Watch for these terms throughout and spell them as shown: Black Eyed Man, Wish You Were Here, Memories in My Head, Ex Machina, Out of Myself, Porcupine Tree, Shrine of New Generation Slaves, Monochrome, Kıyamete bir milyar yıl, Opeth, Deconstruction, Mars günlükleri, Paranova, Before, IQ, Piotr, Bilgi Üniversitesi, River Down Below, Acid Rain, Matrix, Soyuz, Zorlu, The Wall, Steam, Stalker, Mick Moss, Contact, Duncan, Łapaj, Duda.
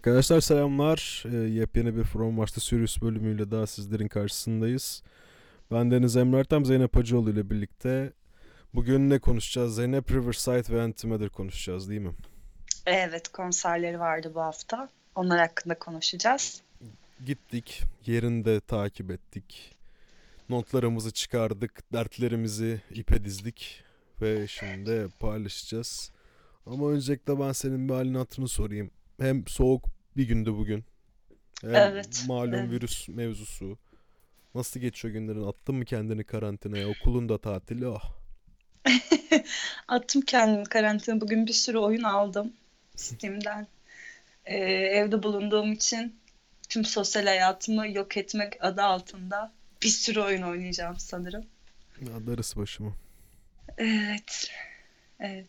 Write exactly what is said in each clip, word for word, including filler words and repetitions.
Arkadaşlar selamlar. E, yepyeni bir From March to Sirius bölümüyle daha sizlerin karşısındayız. Ben Deniz Emre Ertem, Zeynep Hacıoğlu ile birlikte. Bugün ne konuşacağız? Zeynep, Riverside ve Anthem'e konuşacağız değil mi? Evet, konserleri vardı bu hafta. Onlar hakkında konuşacağız. Gittik, yerinde takip ettik. Notlarımızı çıkardık, dertlerimizi ipe dizdik ve şimdi paylaşacağız. Ama öncelikle ben senin bir halini hatırını sorayım. Hem soğuk bir gündü bugün. Hem evet. Malum evet. Virüs mevzusu. Nasıl geçiyor günlerin? Attın mı kendini karantinaya? Okulun da tatili. Oh. Attım kendimi karantinaya. Bugün bir sürü oyun aldım Steam'den. ee, evde bulunduğum için tüm sosyal hayatımı yok etmek adı altında bir sürü oyun oynayacağım sanırım. Darısı başıma. Evet. Evet.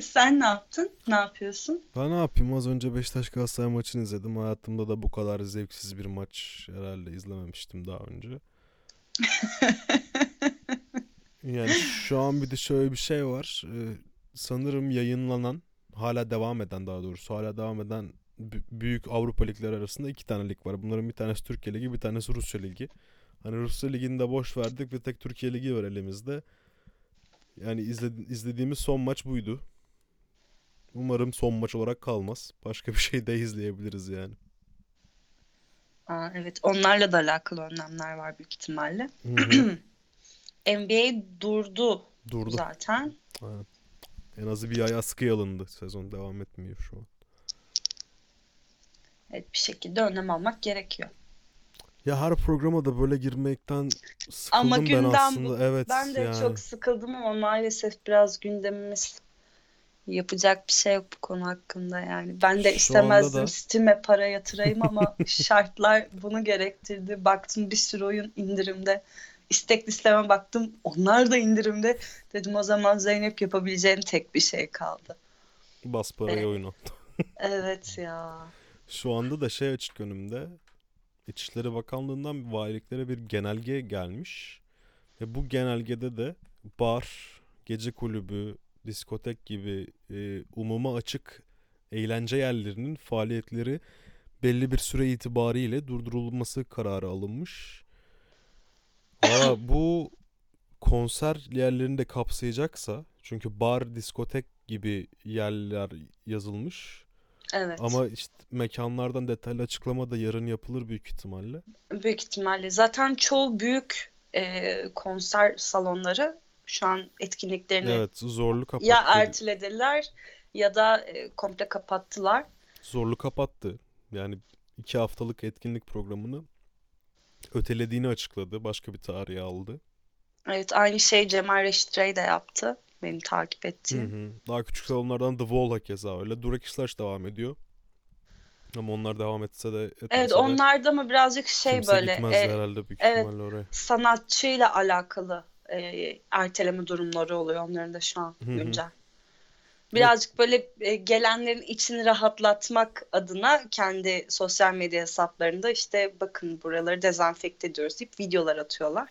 Sen ne yaptın? Ne yapıyorsun? Ben ne yapayım? Az önce Beşiktaş Galatasaray maçını izledim. Hayatımda da bu kadar zevksiz bir maç herhalde izlememiştim daha önce. Yani şu an bir de şöyle bir şey var. Ee, sanırım yayınlanan, hala devam eden daha doğrusu, hala devam eden b- büyük Avrupa ligleri arasında iki tane lig var. Bunların bir tanesi Türkiye Ligi, bir tanesi Rusya Ligi. Hani Rusya Ligi'ni de boş verdik ve tek Türkiye Ligi var elimizde. Yani izledi- izlediğimiz son maç buydu. Umarım son maç olarak kalmaz. Başka bir şey de izleyebiliriz yani. Aa, evet, onlarla da alakalı önlemler var büyük ihtimalle. N B A durdu, durdu zaten. Evet. En azı bir ay askıya alındı. Sezon devam etmiyor şu an. Evet, bir şekilde önlem almak gerekiyor. Ya her programa da böyle girmekten sıkıldım ama ben aslında. Bu, evet, ben de yani. Çok sıkıldım ama maalesef biraz gündemimiz, yapacak bir şey yok bu konu hakkında yani. Ben de şu istemezdim da... Steam'e para yatırayım ama şartlar bunu gerektirdi. Baktım bir sürü oyun indirimde. İstek listeme baktım, onlar da indirimde. Dedim o zaman Zeynep yapabileceğin tek bir şey kaldı. Bas parayı evet. Oyna. Evet ya. Şu anda da şey açık önümde. İçişleri Bakanlığı'ndan valiliklere bir genelge gelmiş. Ve bu genelgede de bar, gece kulübü, diskotek gibi e, umuma açık eğlence yerlerinin faaliyetleri belli bir süre itibariyle durdurulması kararı alınmış. Valla bu konser yerlerini de kapsayacaksa, çünkü bar, diskotek gibi yerler yazılmış. Evet. Ama işte mekanlardan detaylı açıklama da yarın yapılır büyük ihtimalle. Büyük ihtimalle. Zaten çoğu büyük e, konser salonları şu an etkinliklerini evet, zorlu kapattı. Ya ertelediler ya da e, komple kapattılar. Zorlu kapattı. Yani iki haftalık etkinlik programını ötelediğini açıkladı. Başka bir tarihe aldı. Evet, aynı şey Cemal Reşit Rey de yaptı. Benim takip ettiğim. Hı hı. Daha küçük salonlardan The Wall hakeza öyle. Durakışlaş devam ediyor. Ama onlar devam etse de... Evet, onlarda mı birazcık şey böyle... E, herhalde büyük evet, ihtimalle oraya. Sanatçıyla alakalı e, erteleme durumları oluyor onların da şu an hı hı. güncel. Birazcık evet. Böyle e, gelenlerin içini rahatlatmak adına kendi sosyal medya hesaplarında işte bakın buraları dezenfekte ediyoruz deyip videolar atıyorlar.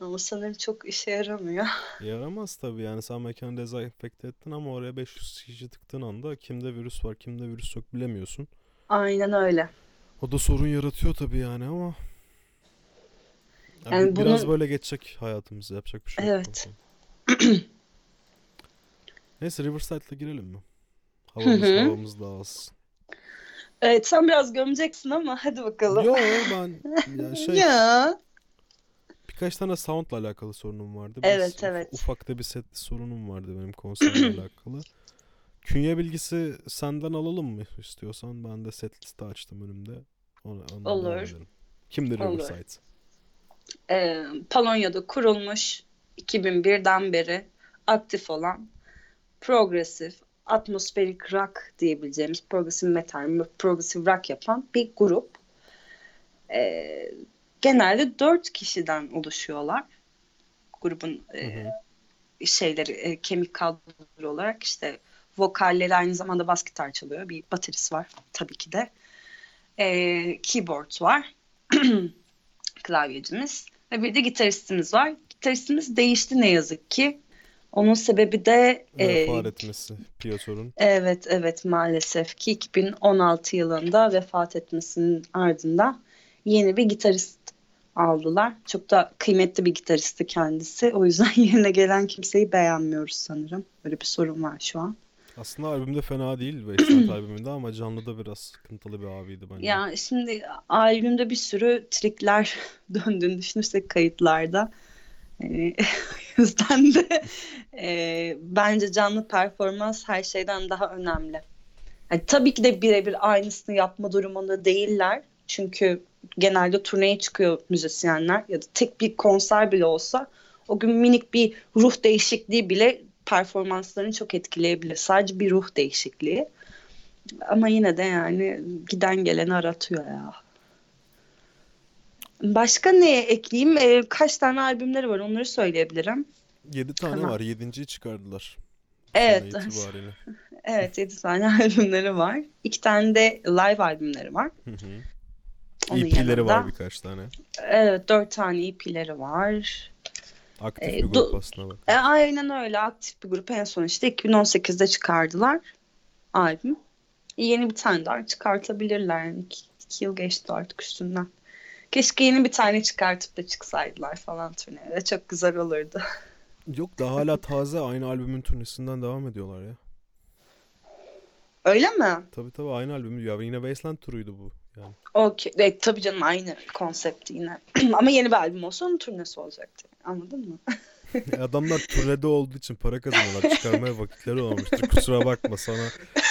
Ama sanırım çok işe yaramıyor. Yaramaz tabii yani sen mekanı dezenfekte ettin ama oraya beş yüz kişi tıktığın anda kimde virüs var kimde virüs yok bilemiyorsun. Aynen öyle. O da sorun yaratıyor tabii yani ama. Yani yani biraz bunu... böyle geçecek hayatımız yapacak bir şey yok. Evet. Neyse Riverside'la girelim mi? Havamız, havamız daha az. Evet sen biraz gömeceksin ama hadi bakalım. Yok ben yani şey... ya. Birkaç tane soundla alakalı sorunum vardı. Biz evet evet. Ufakta bir set sorunum vardı benim konserle alakalı. Künye bilgisi senden alalım mı istiyorsan? Ben de set listi açtım önümde. Onu, olur. Kimdir Riverside? Ee, Polonya'da kurulmuş iki bin birden beri aktif olan progresif, atmosferik rock diyebileceğimiz progresif metal, progresif rock yapan bir grup. Eee Genelde dört kişiden oluşuyorlar. Grubun e, şeyleri e, kemik kadro olarak işte vokalleri aynı zamanda bas gitar çalıyor. Bir baterist var tabii ki de. E, keyboard var. Klavyecimiz. Ve bir de gitaristimiz var. Gitaristimiz değişti ne yazık ki. Onun sebebi de vefat e, etmesi Piotr'un. Evet evet maalesef ki iki bin on altı yılında vefat etmesinin ardından yeni bir gitarist aldılar. Çok da kıymetli bir gitaristi kendisi. O yüzden yerine gelen kimseyi beğenmiyoruz sanırım. Böyle bir sorun var şu an. Aslında albümde fena değil Beşiktaş albümünde ama canlıda biraz sıkıntılı bir abiydi bence. Ya şimdi albümde bir sürü trikler döndüğünü düşünürsek kayıtlarda. Yani, o yüzden de e, bence canlı performans her şeyden daha önemli. Yani, tabii ki de birebir aynısını yapma durumunda değiller. Çünkü genelde turneye çıkıyor müzisyenler ya da tek bir konser bile olsa o gün minik bir ruh değişikliği bile performanslarını çok etkileyebilir. Sadece bir ruh değişikliği. Ama yine de yani giden geleni aratıyor ya. Başka neye ekleyeyim? E, kaç tane albümleri var onları söyleyebilirim. yedi tane Ana. var. yedinciyi çıkardılar. Evet. Evet yedi tane albümleri var. iki tane de live albümleri var. Hı hı. E P'leri var birkaç tane. Evet, dört tane E P'leri var. Aktif bir grup e, aslında bak. E, aynen öyle aktif bir grup. En son işte iki bin on sekizde çıkardılar albüm. E, yeni bir tane daha çıkartabilirler. Yani iki, iki yıl geçti artık üstünden. Keşke yeni bir tane çıkartıp da çıksaydılar falan turneye. Çok güzel olurdu. Yok da hala taze aynı albümün turnesinden devam ediyorlar ya. Öyle mi? Tabii tabii aynı albümü. Ya yine Wasteland turuydu bu. Yani. Okay. Evet, tabii canım aynı konsept yine. Ama yeni bir albüm olsa onun turnesi olacaktı. Anladın mı? Adamlar turnede olduğu için para kazanıyorlar. Çıkarmaya vakitleri olmamıştır. Kusura bakma sana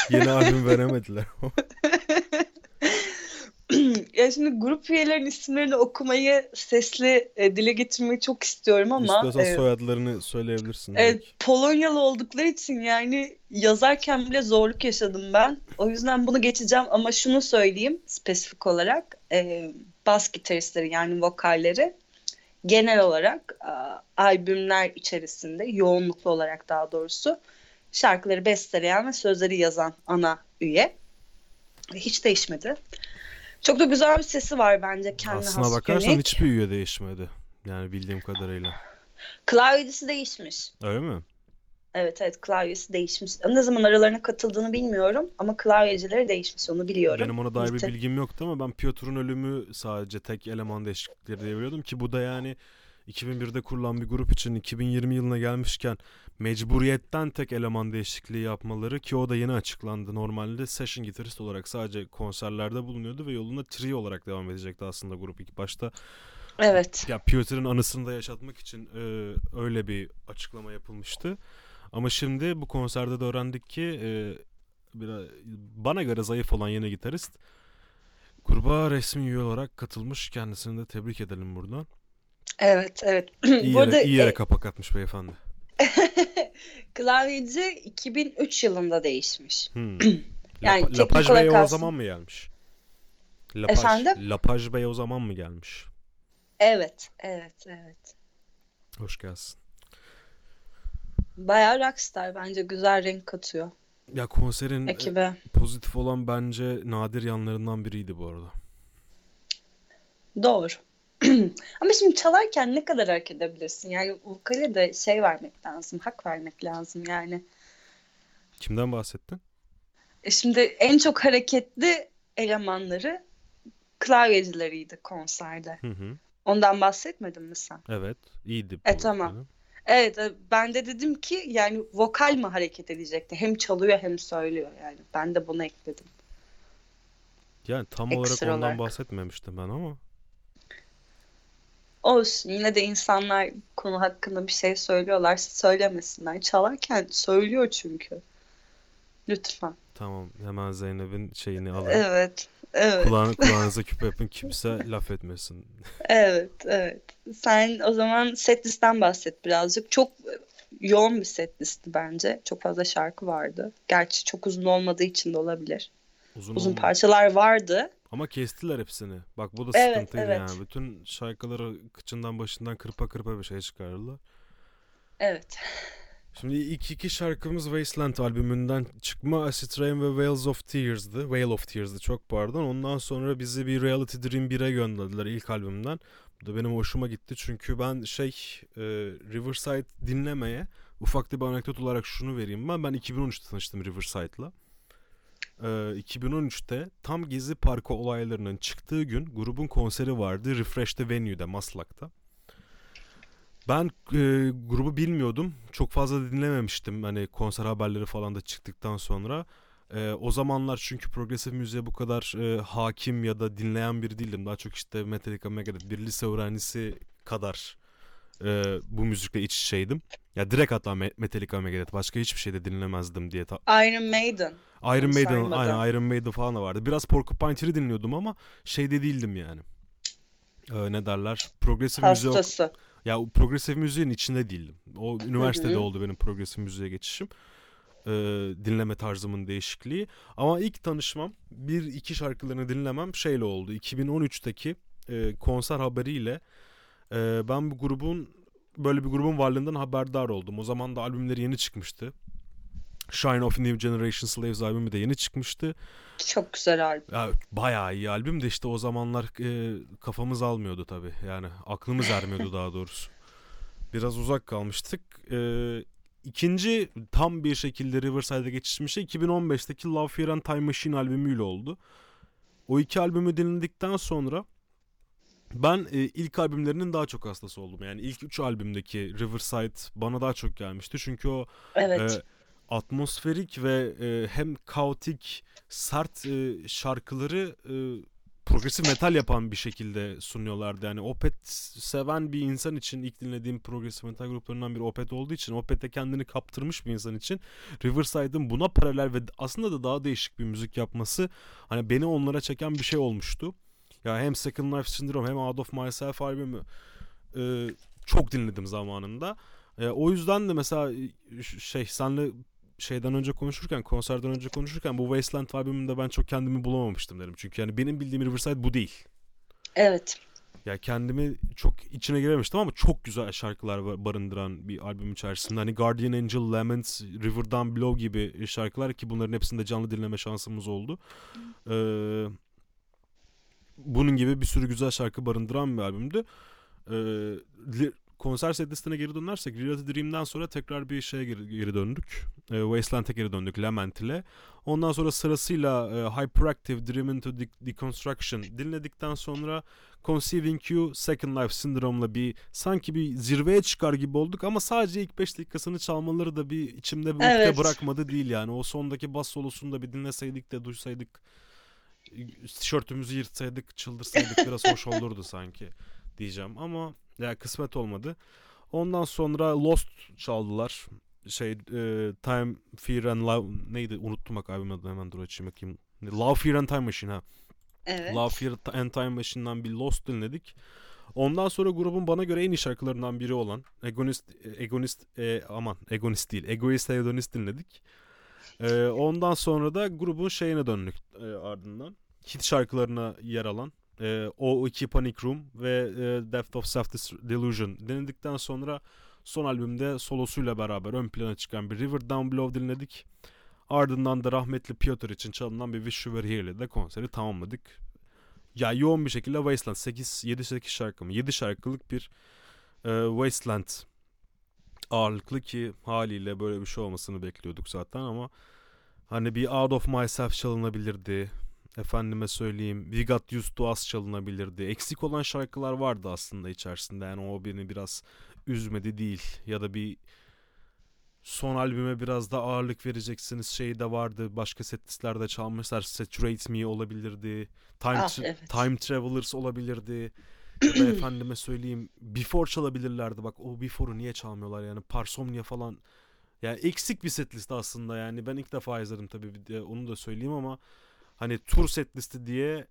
yeni albüm veremediler. Ya şimdi grup üyelerinin isimlerini okumayı sesli e, dile getirmeyi çok istiyorum ama İstiyorsan e, soyadlarını söyleyebilirsin. Evet Polonyalı oldukları için yani yazarken bile zorluk yaşadım ben. O yüzden bunu geçeceğim ama şunu söyleyeyim spesifik olarak e, bas gitaristleri yani vokalleri genel olarak e, albümler içerisinde yoğunluklu olarak daha doğrusu şarkıları besteleyen ve sözleri yazan ana üye. Hiç değişmedi. Çok da güzel bir sesi var bence kendi has. Aslına bakarsan yönelik. Hiçbir üye değişmedi. Yani bildiğim kadarıyla. Klavyesi değişmiş. Öyle mi? Evet evet klavyesi değişmiş. Ne zaman aralarına katıldığını bilmiyorum ama klavyecileri değişmiş onu biliyorum. Benim ona dair bir bilgim yoktu ama ben Piotr'un ölümü sadece tek eleman değişiklikleri diye biliyordum ki bu da yani iki bin birde kurulan bir grup için iki bin yirmi yılına gelmişken mecburiyetten tek eleman değişikliği yapmaları ki o da yeni açıklandı. Normalde session gitarist olarak sadece konserlerde bulunuyordu ve yoluna trio olarak devam edecekti aslında grup ilk başta. Evet. Ya Piotr'un anısını da yaşatmak için e, öyle bir açıklama yapılmıştı. Ama şimdi bu konserde de öğrendik ki e, biraz, bana göre zayıf olan yeni gitarist gruba resmi üye olarak katılmış. Kendisini de tebrik edelim buradan. Evet, evet. İyi yere, arada, iyi yere e, kapak atmış beyefendi. Klavyeci iki bin üç yılında değişmiş. Hmm. Yani La, Lapaj Bey o zaman mı gelmiş? Lapaj, Efendim? Lapaj Bey o zaman mı gelmiş? Evet, evet, evet. Hoş gelsin. Bayağı rockstar bence güzel renk katıyor. Ya konserin e, pozitif olan bence nadir yanlarından biriydi bu arada. Doğru. Ama şimdi çalarken ne kadar hak edebilirsin? Yani vokale de şey vermek lazım, hak vermek lazım yani. Kimden bahsettin? E şimdi en çok hareketli elemanları klavyecileriydi konserde. Hı hı. Ondan bahsetmedin mi sen? Evet, iyiydi. E tamam. Benim. Evet, ben de dedim ki yani vokal mi hareket edecekti? Hem çalıyor hem söylüyor yani. Ben de bunu ekledim. Yani tam Ekstra olarak ondan olarak. bahsetmemiştim ben ama. Olsun yine de insanlar konu hakkında bir şey söylüyorlarsa söylemesinler. Çalarken söylüyor çünkü. Lütfen. Tamam hemen Zeynep'in şeyini alın. Evet. Evet. Kulağını, kulağınıza küpe yapın kimse laf etmesin. Evet evet. Sen o zaman setlisten bahset birazcık. Çok yoğun bir setlisti bence. Çok fazla şarkı vardı. Gerçi çok uzun olmadığı için de olabilir. Uzun, uzun parçalar vardı. Ama kestiler hepsini. Bak bu da evet, sıkıntıydı evet. Yani. Bütün şarkıları kıçından başından kırpa kırpa bir şey çıkardılar. Evet. Şimdi ilk iki şarkımız Wasteland albümünden çıkma Acid Rain ve Whales of Tears'dı. Whale of Tears'dı çok pardon. Ondan sonra bizi bir Reality Dream bire gönderdiler ilk albümden. Bu da benim hoşuma gitti çünkü ben şey e, Riverside dinlemeye ufak bir anekdot olarak şunu vereyim ben. Ben iki bin on üçte tanıştım Riverside'la. Ee, iki bin on üçte tam Gezi Parkı olaylarının çıktığı gün grubun konseri vardı. Refresh'te Venue'de, Maslak'ta. Ben e, grubu bilmiyordum. Çok fazla dinlememiştim. Hani konser haberleri falan da çıktıktan sonra. E, o zamanlar çünkü progresif müziğe bu kadar e, hakim ya da dinleyen biri değildim. Daha çok işte Metallica, Megadeth, bir lise öğrencisi kadar e, bu müzikle iç içeydim. Ya direkt hatta Metallica, Megadeth, başka hiçbir şey de dinlemezdim diye. Ta- Iron Maiden. Iron Maiden, aynen, Iron Maiden falan da vardı. Biraz Porcupine Tree dinliyordum ama şeyde değildim yani. E, ne derler? Progresif müziğe... Hastası. Ya progresif müziğin içinde değildim. O üniversitede Hı-hı. oldu benim progresif müziğe geçişim. Ee, dinleme tarzımın değişikliği. Ama ilk tanışmam, bir iki şarkılarını dinlemem şeyle oldu. iki bin on üçteki e, konser haberiyle e, ben bu grubun, böyle bir grubun varlığından haberdar oldum. O zaman da albümleri yeni çıkmıştı. Shrine of New Generation Slaves albümü de yeni çıkmıştı. Çok güzel albüm. Ya, bayağı iyi albüm de işte o zamanlar e, kafamız almıyordu tabii. Yani aklımız ermiyordu daha doğrusu. Biraz uzak kalmıştık. E, ikinci tam bir şekilde Riverside'e geçişmişti. iki bin on beşteki Love Fear and Time Machine albümüyle oldu. O iki albümü dinledikten sonra ben e, ilk albümlerinin daha çok hastası oldum. Yani ilk üç albümdeki Riverside bana daha çok gelmişti. Çünkü o... Evet. E, atmosferik ve e, hem kaotik, sert e, şarkıları e, progresif metal yapan bir şekilde sunuyorlardı. Yani Opeth seven bir insan için, ilk dinlediğim progresif metal gruplarından biri Opeth olduğu için, Opeth'e kendini kaptırmış bir insan için Riverside'ın buna paralel ve aslında da daha değişik bir müzik yapması hani beni onlara çeken bir şey olmuştu. Ya hem Second Life Syndrome hem Out of Myself albümü e, çok dinledim zamanında. E, o yüzden de mesela şey, senle şeyden önce konuşurken, konserden önce konuşurken bu Wasteland albümünde ben çok kendimi bulamamıştım derim. Çünkü yani benim bildiğim Riverside bu değil. Evet. Ya kendimi çok içine girememiştim ama çok güzel şarkılar barındıran bir albüm içerisinde. Hani Guardian Angel, Laments, River Down Below gibi şarkılar ki bunların hepsinde canlı dinleme şansımız oldu. Ee, bunun gibi bir sürü güzel şarkı barındıran bir albümdü. Ee, konser setlistine geri dönersek Reality Dream'den sonra tekrar bir şeye geri, geri döndük. E, Wasteland'e geri döndük Lament ile. Ondan sonra sırasıyla e, Hyperactive, Dream into De- Deconstruction dinledikten sonra Conceiving You, Second Life Syndrome'la bir sanki bir zirveye çıkar gibi olduk ama sadece ilk beş dakikasını çalmaları da bir içimde bir ukde evet. bırakmadı değil yani. O sondaki bas solosunu da bir dinleseydik de duysaydık, tişörtümüzü yırtsaydık, çıldırsaydık biraz hoş olurdu sanki diyeceğim ama ya kısmet olmadı. Ondan sonra Lost çaldılar. Şey e, Time, Fear and Love neydi? Unuttum bak albümün adını, hemen dur açayım bakayım. Love, Fear and Time Machine ha. Evet. Love, Fear and Time Machine'dan bir Lost dinledik. Ondan sonra grubun bana göre en iyi şarkılarından biri olan Agonist, Agonist e, aman Agonist değil. Egoist Hedonist dinledik. E, ondan sonra da grubun şeyine döndük e, ardından. Hit şarkılarına yer alan E, o iki Panic Room ve e, Depth of Self-Delusion dinledikten sonra son albümde solosuyla beraber ön plana çıkan bir River Down Below dinledik. Ardından da rahmetli Piotr için çalınan bir Wish You Were Here ile de konseri tamamladık. Ya yoğun bir şekilde Wasteland sekiz yedi sekiz şarkı mı? yedi şarkılık bir e, Wasteland ağırlıklı ki haliyle böyle bir şey olmasını bekliyorduk zaten ama hani bir Out of Myself çalınabilirdi. Efendime söyleyeyim, We Got Used to Us çalınabilirdi. Eksik olan şarkılar vardı aslında içerisinde. Yani o beni biraz üzmedi değil. Ya da bir son albüme biraz da ağırlık vereceksiniz şey de vardı. Başka setlistlerde çalmışlar. Saturate Me olabilirdi. Time, ah, tra- evet. Time Travelers olabilirdi. Ya da efendime söyleyeyim, Before çalabilirlerdi. Bak o Before'u niye çalmıyorlar yani. Parsomnia falan. Yani eksik bir setlist aslında yani. Ben ilk defa izledim tabii, onu da söyleyeyim ama hani tur set listi diye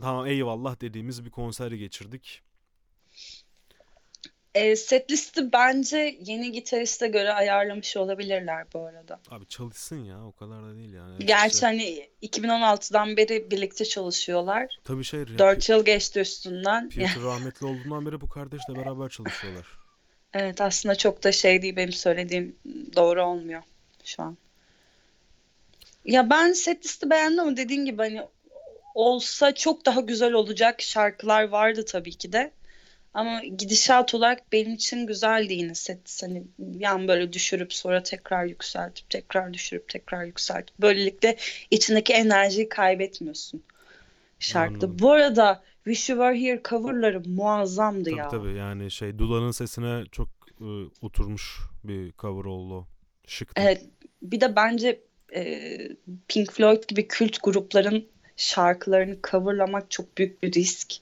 tamam eyvallah dediğimiz bir konseri geçirdik. E, set listi bence yeni gitariste göre ayarlamış olabilirler bu arada. Abi çalışsın ya, o kadar da değil yani. Gerçi işte hani iki bin on altıdan beri birlikte çalışıyorlar. Tabii şey. dört ya, yıl geçti üstünden. Piotr rahmetli olduğundan beri bu kardeşle beraber çalışıyorlar. Evet, aslında çok da şey değil, benim söylediğim doğru olmuyor şu an. Ya ben setlisti beğendim ama dediğin gibi hani olsa çok daha güzel olacak şarkılar vardı tabii ki de. Ama gidişat olarak benim için güzeldi yine set. Hani yan böyle düşürüp sonra tekrar yükseltip tekrar düşürüp tekrar yükseltip. Böylelikle içindeki enerjiyi kaybetmiyorsun şarkıda. Anladım. Bu arada Wish You Were Here coverları muazzamdı tabii ya. Tabii yani şey Dula'nın sesine çok ıı, oturmuş bir cover oldu. Şıktı. Evet, bir de bence e, Pink Floyd gibi kült grupların şarkılarını coverlamak çok büyük bir risk.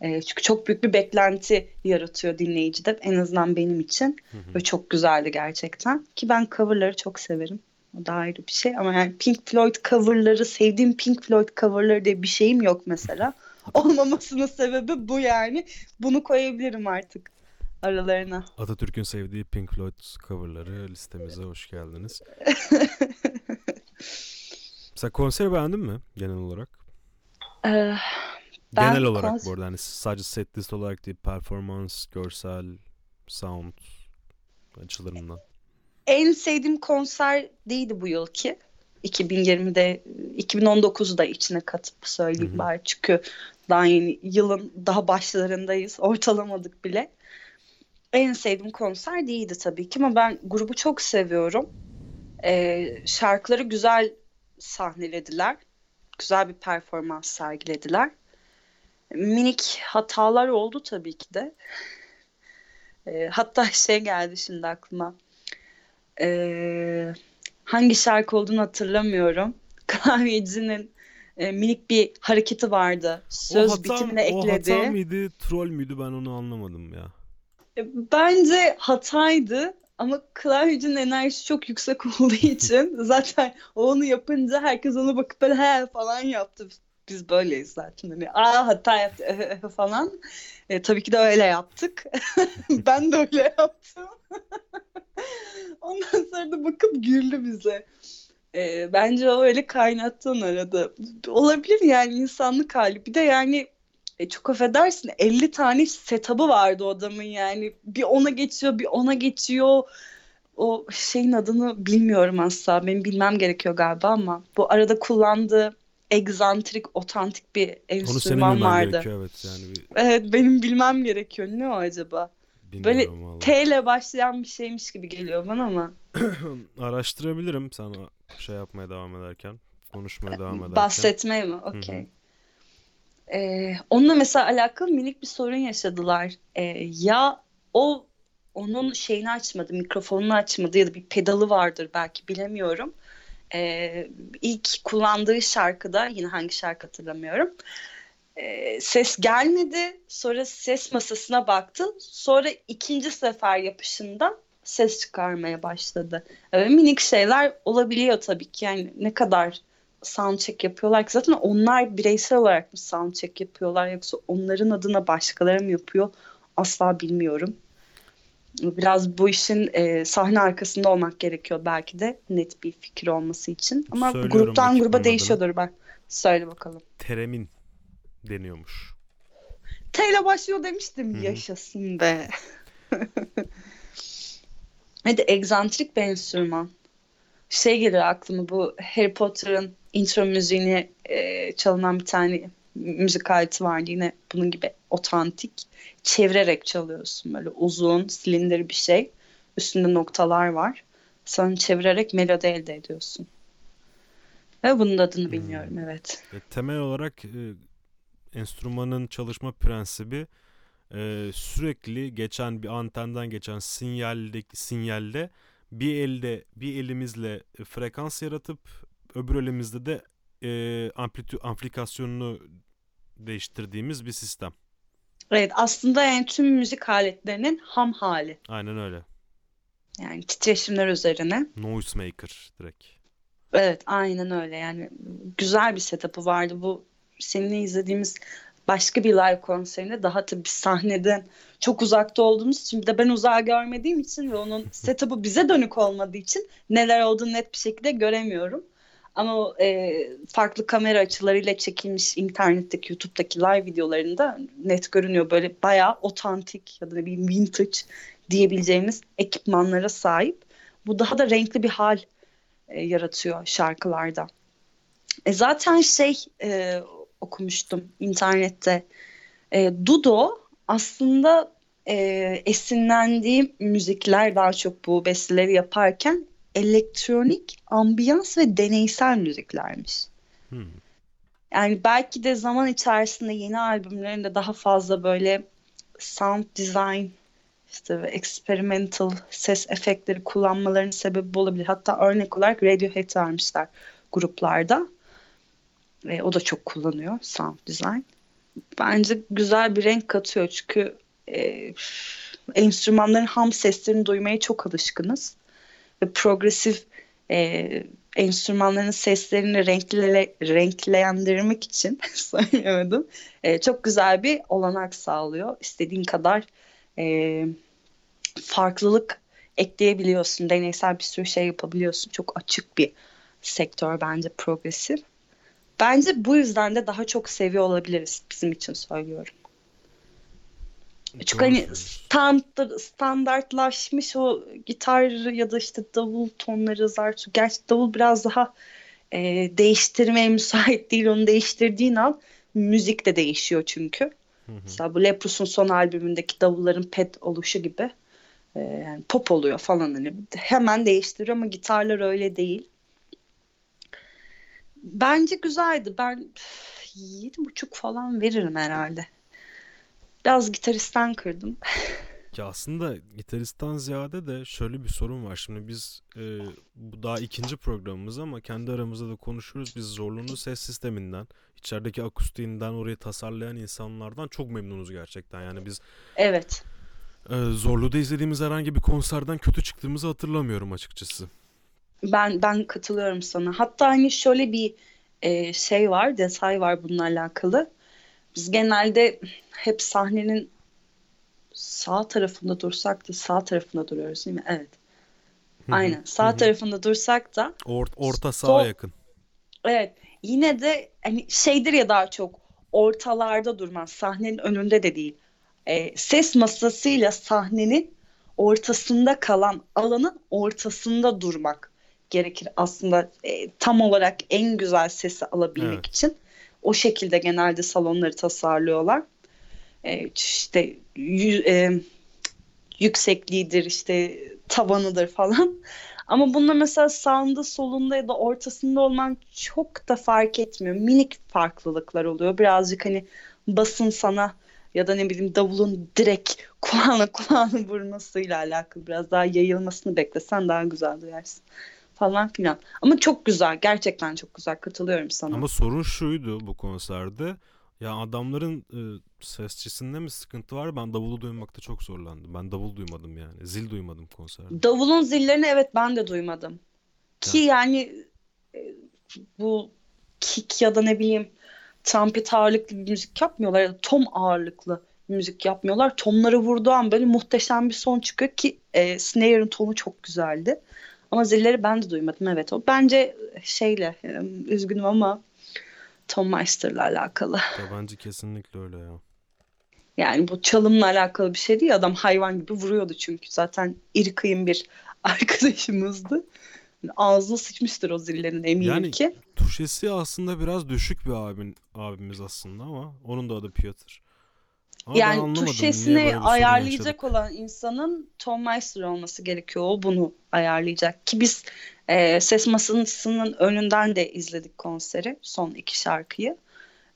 E, çünkü çok büyük bir beklenti yaratıyor dinleyicide. En azından benim için. Hı hı. Ve çok güzeldi gerçekten. Ki ben coverları çok severim. O da ayrı bir şey. Ama yani Pink Floyd coverları, sevdiğim Pink Floyd coverları diye bir şeyim yok mesela. Olmamasının sebebi bu yani. Bunu koyabilirim artık aralarına. Atatürk'ün sevdiği Pink Floyd coverları listemize hoş geldiniz. Mesela konseri beğendin mi genel olarak? Ee, genel olarak konser... bu arada. Yani sadece setlist olarak değil, performans, görsel, sound açılarından. En sevdiğim konser değildi bu yılki. iki bin yirmide, iki bin on dokuzda içine katıp söyleyeyim bari. Çünkü daha yeni, yılın daha başlarındayız. Ortalamadık bile. En sevdiğim konser değildi tabii ki ama ben grubu çok seviyorum. Ee, şarkıları güzel sahnelediler. Güzel bir performans sergilediler. Minik hatalar oldu tabii ki de. Ee, hatta şey geldi şimdi aklıma. Ee, hangi şarkı olduğunu hatırlamıyorum. Klavyecinin e, minik bir hareketi vardı. Söz hatam, bitimine ekledi. O hata mıydı, troll müydü, ben onu anlamadım ya. Bence hataydı ama klavyecinin enerjisi çok yüksek olduğu için zaten onu yapınca herkes ona bakıp böyle he falan yaptı. Biz böyleyiz zaten. Hani, aa hata yaptı falan. E, tabii ki de öyle yaptık. Ben de öyle yaptım. Ondan sonra da bakıp güldü bize. E, bence o öyle kaynattan arada. Olabilir yani, insanlık hali. Bir de yani E çok affedersin, elli tane setup'ı vardı o adamın yani. Bir ona geçiyor, bir ona geçiyor. O şeyin adını bilmiyorum asla. Benim bilmem gerekiyor galiba ama bu arada kullandığı egzantrik, otantik bir enstrüman vardı. Evet, yani bir... evet, benim bilmem gerekiyor. Ne o acaba? Bilmiyorum. Böyle T ile başlayan bir şeymiş gibi geliyor bana ama. Araştırabilirim sana şey yapmaya devam ederken. Konuşmaya devam ederken. Bahsetmeye mi? Okey. Ee, onunla mesela alakalı minik bir sorun yaşadılar. Ee, ya o onun şeyini açmadı, mikrofonunu açmadı ya da bir pedalı vardır belki, bilemiyorum. Ee, ilk kullandığı şarkıda, yine hangi şarkı hatırlamıyorum. Ee, ses gelmedi. Sonra ses masasına baktı. Sonra ikinci sefer yapışında ses çıkarmaya başladı. Ee, minik şeyler olabiliyor tabii ki. Yani ne kadar soundcheck yapıyorlar ki, zaten onlar bireysel olarak mı soundcheck yapıyorlar yoksa onların adına başkaları mı yapıyor, asla bilmiyorum. Biraz bu işin e, sahne arkasında olmak gerekiyor belki de net bir fikir olması için ama söylüyorum, gruptan gruba değişiyordur. Ben söyle bakalım. Teremin deniyormuş. T ile başlıyor demiştim. Hı-hı. Yaşasın be. Hadi egzantrik bir enstrüman. Şey geliyor aklıma, bu Harry Potter'ın intro müziğini e, çalınan bir tane müzik aleti vardı. Yine bunun gibi otantik. Çevirerek çalıyorsun, böyle uzun silindir bir şey. Üstünde noktalar var. Sen çevirerek melodi elde ediyorsun. Ve bunun adını hmm. bilmiyorum, evet. E, temel olarak e, enstrümanın çalışma prensibi e, sürekli geçen bir antenden geçen sinyaldeki sinyalde bir elde bir elimizle frekans yaratıp öbür elimizde de e, amplitü, amplifikasyonunu değiştirdiğimiz bir sistem. Evet, aslında yani tüm müzik aletlerinin ham hali. Aynen öyle. Yani titreşimler üzerine. Noise maker direkt. Evet, aynen öyle. Yani güzel bir setup'ı vardı. Bu seninle izlediğimiz başka bir live konserinde daha tabii sahneden çok uzakta olduğumuz için, bir de ben uzağa görmediğim için ve onun setup'ı bize dönük olmadığı için neler olduğunu net bir şekilde göremiyorum. Ama o, e, farklı kamera açılarıyla çekilmiş internetteki, YouTube'daki live videolarında net görünüyor. Böyle bayağı otantik ya da bir vintage diyebileceğimiz ekipmanlara sahip. Bu daha da renkli bir hal e, yaratıyor şarkılarda. E, zaten şey... E, okumuştum internette. E, Dudo aslında e, esinlendiğim müzikler daha çok bu besteleri yaparken elektronik, ambiyans ve deneysel müziklermiş. Hmm. Yani belki de zaman içerisinde yeni albümlerinde daha fazla böyle sound design işte ve experimental ses efektleri kullanmalarının sebebi olabilir. Hatta örnek olarak Radiohead vermişler gruplarda. E, o da çok kullanıyor sound design. Bence güzel bir renk katıyor çünkü e, enstrümanların ham seslerini duymaya çok alışkınız. Ve progresif e, enstrümanların seslerini renklele, renklendirmek için söylemedim. E, çok güzel bir olanak sağlıyor. İstediğin kadar e, farklılık ekleyebiliyorsun. Deneysel bir sürü şey yapabiliyorsun. Çok açık bir sektör bence progresif. Bence bu yüzden de daha çok seviyor olabiliriz, bizim için söylüyorum. Çünkü hani standart, standartlaşmış o gitar ya da işte davul tonları zartı. Gerçi davul biraz daha e, değiştirmeye müsait değil. Onu değiştirdiğin an müzik de değişiyor çünkü. Hı hı. Mesela bu Lepros'un son albümündeki davulların pet oluşu gibi e, yani pop oluyor falan. Hani hemen değiştiriyor ama gitarlar öyle değil. Bence güzeldi. Ben yedi buçuk falan veririm herhalde. Biraz gitaristten kırdım. Ya aslında gitaristten ziyade de şöyle bir sorun var. Şimdi biz e, bu daha ikinci programımız ama kendi aramızda da konuşuyoruz. Biz Zorlu'nun ses sisteminden, içerideki akustiğinden, orayı tasarlayan insanlardan çok memnunuz gerçekten. Yani biz evet. E, Zorlu'da izlediğimiz herhangi bir konserden kötü çıktığımızı hatırlamıyorum açıkçası. Ben ben katılıyorum sana. Hatta hani şöyle bir e, şey var, detay var bununla alakalı. Biz genelde hep sahnenin sağ tarafında dursak da sağ tarafında duruyoruz değil mi? Evet. Aynen. Sağ tarafında dursak da Or- orta sağa sol... yakın. Evet. Yine de hani şeydir ya, daha çok ortalarda durmaz. Sahnenin önünde de değil. E, ses masasıyla sahnenin ortasında kalan alanın ortasında durmak gerekir aslında e, tam olarak en güzel sesi alabilmek evet. için. O şekilde genelde salonları tasarlıyorlar. E, işte y- e, yüksekliğidir, işte tavanıdır falan. Ama bunlar mesela sağında, solunda ya da ortasında olman çok da fark etmiyor. Minik farklılıklar oluyor. Birazcık hani basın sana ya da ne bileyim davulun direkt kulağına kulağına vurmasıyla alakalı. Biraz daha yayılmasını beklesen daha güzel duyarsın falan filan. Ama çok güzel. Gerçekten çok güzel. Katılıyorum sana. Ama sorun şuydu bu konserde. Ya adamların e, sesçisinde mi sıkıntı var? Ben davulu duymakta çok zorlandım. Ben davul duymadım yani. Zil duymadım konserde. Davulun zillerini evet ben de duymadım. Ki ha. yani e, bu kick ya da ne bileyim trompet ağırlıklı bir müzik yapmıyorlar. Ya da tom ağırlıklı bir müzik yapmıyorlar. Tomları vurduğu an böyle muhteşem bir son çıkıyor ki e, snare'ın tonu çok güzeldi. Ama zilleri ben de duymadım. Evet, o bence şeyle, üzgünüm ama Tom Meister'la alakalı. Ya bence kesinlikle öyle ya. Yani bu çalımla alakalı bir şey değil. Adam hayvan gibi vuruyordu çünkü. Zaten iri kıyım bir arkadaşımızdı. Ağzına sıçmıştır o zillerin eminim yani, ki. Yani tuşesi aslında biraz düşük bir abin, abimiz aslında ama onun da adı Piotr. Ama yani tuşesini ayarlayacak olan insanın Tom Meister olması gerekiyor. O bunu ayarlayacak. Ki biz e, ses masasının önünden de izledik konseri. Son iki şarkıyı.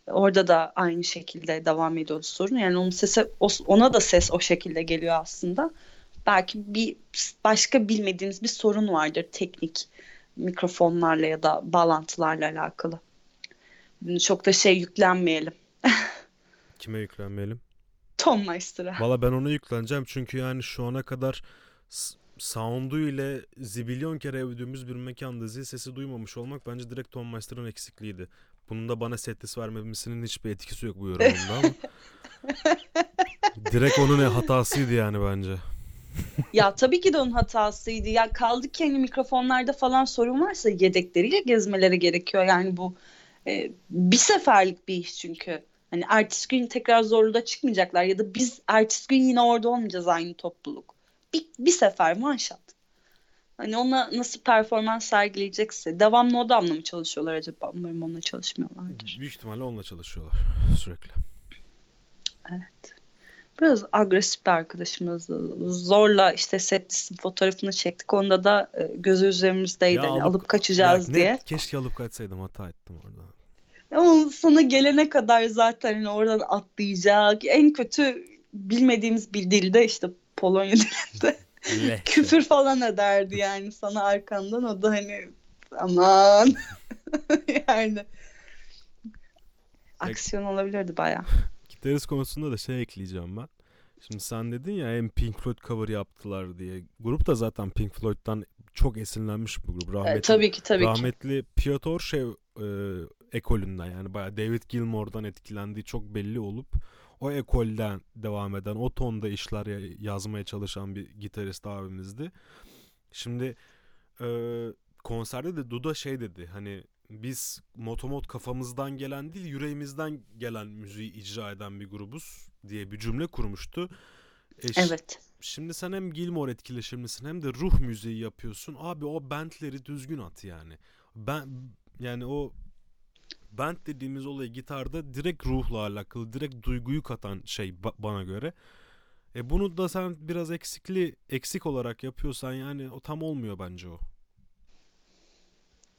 Orada da aynı şekilde devam ediyordu sorun. Yani onun sesi, ona da ses o şekilde geliyor aslında. Belki bir başka bilmediğimiz bir sorun vardır. Teknik mikrofonlarla ya da bağlantılarla alakalı. Çok da şey yüklenmeyelim. Kime yüklenmeyelim? Tom Meister'a. Valla ben ona yükleneceğim çünkü yani şu ana kadar sound'u ile zibilyon kere övdüğümüz bir mekanda zil sesi duymamış olmak bence direkt Tom Meister'ın eksikliğiydi. Bunun da bana setlist vermemesinin hiçbir etkisi yok bu yorumumda ama direkt onun hatasıydı yani bence. Ya tabii ki de onun hatasıydı. Ya kaldı ki hani mikrofonlarda falan sorun varsa yedekleriyle gezmeleri gerekiyor. Yani bu e, bir seferlik bir iş çünkü. Hani ertesi gün tekrar Zorlu'da çıkmayacaklar ya da biz ertesi gün yine orada olmayacağız aynı topluluk. Bir, bir sefer manşat. Hani ona nasıl performans sergileyecekse. Devamlı o damla mı çalışıyorlar acaba? Umarım onunla çalışmıyorlardır. Büyük ihtimalle onunla çalışıyorlar sürekli. Evet. biraz agresif bir arkadaşımız. Zorla işte setlist'in fotoğrafını çektik. Onda da gözü üzerimizdeydi. Ya, yani alıp, alıp kaçacağız ya, diye. Ne? Keşke alıp kaçsaydım, hata ettim orada. Ama sana gelene kadar zaten hani oradan atlayacak. En kötü bilmediğimiz bir dilde, işte Polonya dilinde küfür falan ederdi yani sana arkandan. O da hani aman yani aksiyon olabilirdi bayağı. Gitarist konusunda da şey ekleyeceğim ben. Şimdi sen dedin ya hem Pink Floyd cover yaptılar diye. Grup da zaten Pink Floyd'dan çok esinlenmiş bu grup. Rahmetli, e, tabii ki tabii rahmetli ki. Piotr şey e, ekolünden yani bayağı David Gilmour'dan etkilendiği çok belli olup o ekolden devam eden, o tonda işler yazmaya çalışan bir gitarist abimizdi. Şimdi e, konserde de Duda şey dedi hani biz motomot kafamızdan gelen değil yüreğimizden gelen müziği icra eden bir grubuz diye bir cümle kurmuştu. E, evet. Şimdi sen hem Gilmour etkileşimlisin hem de ruh müziği yapıyorsun. Abi o bentleri düzgün at yani. Ben yani o bent dediğimiz olay gitarda direkt ruhla alakalı, direkt duyguyu katan şey ba- bana göre. E bunu da sen biraz eksikli eksik olarak yapıyorsan yani o tam olmuyor bence o.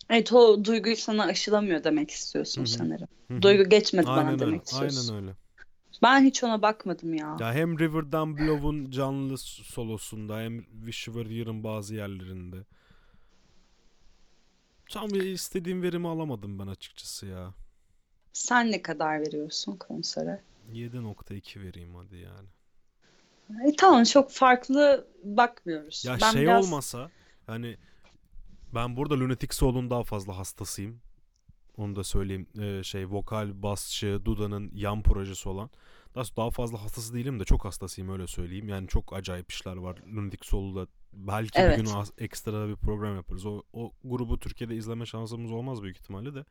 Evet, o duyguyu sana aşılamıyor demek istiyorsun Hı-hı. sanırım. Hı-hı. Duygu geçmedi Aynen bana öyle. Demek istiyorsun. Aynen öyle. Ben hiç ona bakmadım ya. Ya hem River Down Below'un canlı solosunda hem Wish You Were Here'ın bazı yerlerinde. Tam istediğim verimi alamadım ben açıkçası ya. Sen ne kadar veriyorsun konsere? yedi nokta iki vereyim hadi yani. E tamam, çok farklı bakmıyoruz. Ya ben şey biraz... olmasa hani ben burada Lunatic Soul'un daha fazla hastasıyım. Onu da söyleyeyim. Ee, şey vokal, basçı, Duda'nın yan projesi olan. Daha, daha fazla hastası değilim de çok hastasıyım öyle söyleyeyim. Yani çok acayip işler var. Lunatic Soul'da belki evet. bir gün ekstra bir program yaparız. O, o grubu Türkiye'de izleme şansımız olmaz büyük ihtimalle de.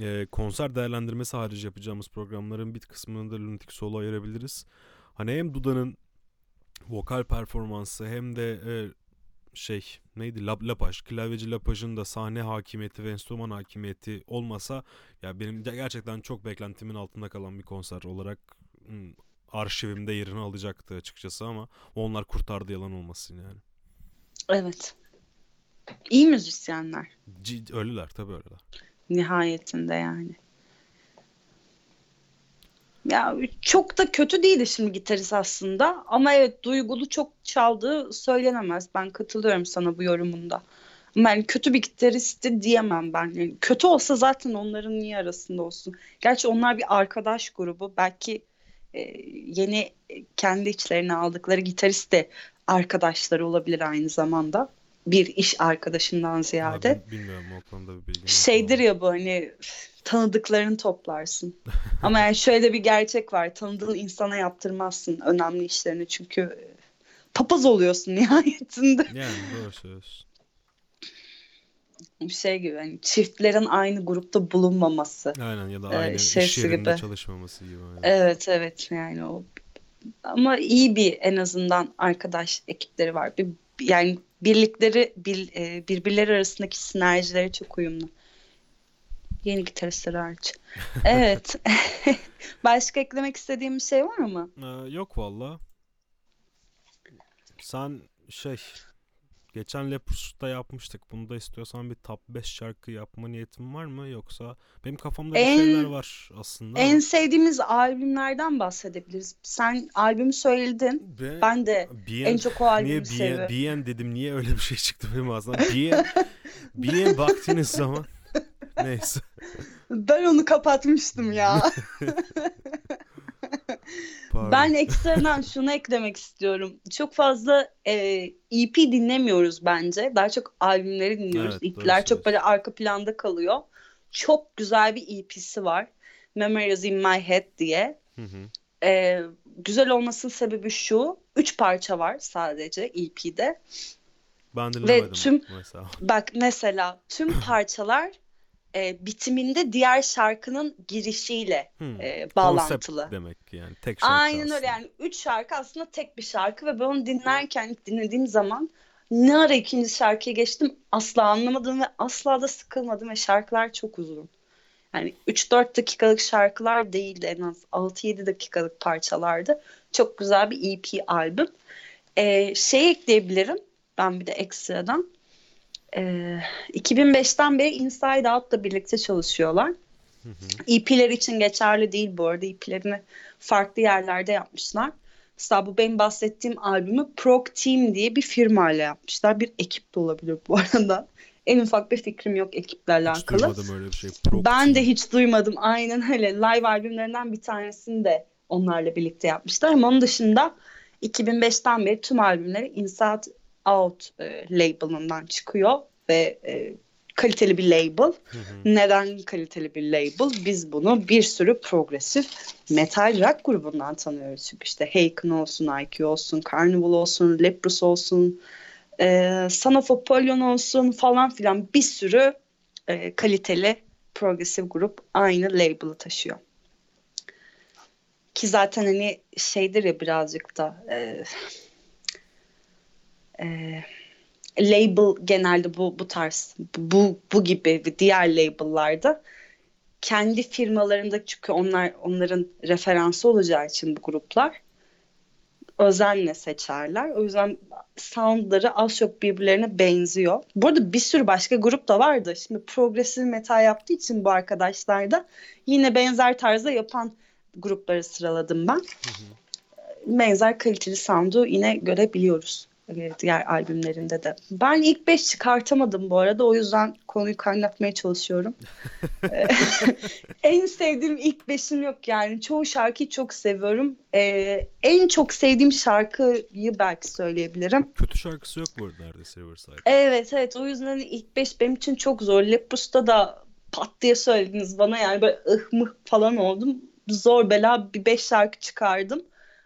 Ee, konser değerlendirmesi harici yapacağımız programların bir kısmını da Lunatic Soul'a ayırabiliriz. Hani hem Duda'nın vokal performansı hem de... E, şey neydi Łapaj klavyeci Łapaj'ın da sahne hakimiyeti ve enstrüman hakimiyeti olmasa ya benim gerçekten çok beklentimin altında kalan bir konser olarak ım, arşivimde yerini alacaktı açıkçası ama onlar kurtardı yalan olmasın yani. Evet. İyi müzisyenler. C- öyleler tabii öyleler. Nihayetinde yani. Ya çok da kötü değildi şimdi gitarist aslında ama evet duygulu çok çaldığı söylenemez. Ben katılıyorum sana bu yorumunda. Ama yani kötü bir gitaristi diyemem ben. Yani kötü olsa zaten onların niye arasında olsun? Gerçi onlar bir arkadaş grubu. Belki e, yeni kendi içlerine aldıkları gitarist de arkadaşları olabilir aynı zamanda. Bir iş arkadaşından ziyade. Ha, bilmiyorum o konuda bir bilgim. Şeydir ya bu hani... tanıdıklarını toplarsın. Ama yani şöyle bir gerçek var. Tanıdığın insana yaptırmazsın önemli işlerini. Çünkü papaz oluyorsun nihayetinde. Yani doğru söylüyorsun. Bir şey gibi hani çiftlerin aynı grupta bulunmaması. Aynen ya da aynı e, şey iş yerinde gibi. Çalışmaması gibi. Yani. Evet evet yani o. Ama iyi bir en azından arkadaş ekipleri var. Bir, yani birlikleri bir, birbirleri arasındaki sinerjileri çok uyumlu. Yeni gitaristler harç. Evet. Başka eklemek istediğim bir şey var mı? Ee, yok valla. Sen şey... Geçen Lepros'ta yapmıştık. Bunu da istiyorsan bir top beş şarkı yapma niyetin var mı? Yoksa benim kafamda en, bir şeyler var aslında. En sevdiğimiz albümlerden bahsedebiliriz. Sen albümü söyledin. Be, ben de B M, en çok o albümü niye, seviyorum. B M dedim. Niye öyle bir şey çıktı benim ağzımdan? B M baktığınız zaman... Neyse. Ben onu kapatmıştım ya. Ben ekstradan şunu eklemek istiyorum. Çok fazla e, E P dinlemiyoruz bence. Daha çok albümleri dinliyoruz. Evet, E P'ler çok böyle arka planda kalıyor. Çok güzel bir E P'si var. Memories in My Head diye. Hı hı. E, güzel olmasının sebebi şu. Üç parça var sadece E P'de. Ben dinlemedim. Ve tüm, mesela. Bak mesela tüm parçalar E, bitiminde diğer şarkının girişiyle hmm. e, bağlantılı. Konsept demek yani tek şarkı. Aynen aslında. Öyle yani üç şarkı aslında tek bir şarkı ve ben onu dinlerken dinlediğim zaman ne ara ikinci şarkıya geçtim asla anlamadım ve asla da sıkılmadım ve şarkılar çok uzun. Yani üç dört dakikalık şarkılar değildi, en az altı yedi dakikalık parçalardı. Çok güzel bir E P albüm. Ee, şey ekleyebilirim ben bir de ekstradan. Ee, iki bin beşten beri Inside Out'la birlikte çalışıyorlar. Hı hı. E P'ler için geçerli değil bu arada. E P'lerini farklı yerlerde yapmışlar. Mesela bu benim bahsettiğim albümü Prog Team diye bir firmayla yapmışlar. Bir ekip de olabilir bu arada. En ufak bir fikrim yok ekiplerle hiç alakalı. Hiç duymadım öyle bir şey. Prog ben team. De hiç duymadım. Aynen öyle. Live albümlerinden bir tanesini de onlarla birlikte yapmışlar. Ama onun dışında iki bin beşten beri tüm albümleri Inside Out e, label'ından çıkıyor ve e, kaliteli bir label. Hı hı. Neden kaliteli bir label? Biz bunu bir sürü progresif metal rock grubundan tanıyoruz. İşte Haken olsun, I Q olsun, Carnival olsun, Leprous olsun, e, Son of Apollyon olsun falan filan bir sürü e, kaliteli progresif grup aynı label'ı taşıyor. Ki zaten hani şeydir ya birazcık da e, e, label genelde bu bu tarz bu bu gibi diğer label'larda kendi firmalarında, çünkü onlar onların referansı olacağı için bu gruplar özenle seçerler. O yüzden soundları az çok birbirlerine benziyor. Bu arada bir sürü başka grup da vardı. Şimdi progresif metal yaptığı için bu arkadaşlar da yine benzer tarzda yapan grupları sıraladım ben. Hı hı. Benzer kaliteli sound'u yine görebiliyoruz diğer albümlerinde de. Ben ilk beş çıkartamadım bu arada. O yüzden konuyu kaynatmaya çalışıyorum. En sevdiğim ilk beşim yok yani. Çoğu şarkıyı çok seviyorum. Ee, en çok sevdiğim şarkıyı belki söyleyebilirim. Kötü şarkısı yok bu arada neredeyse Riverside. Evet evet. O yüzden ilk beş benim için çok zor. Leprus'ta da pat diye söylediniz bana. Yani böyle ıh mıh falan oldum. Zor bela bir beş şarkı çıkardım.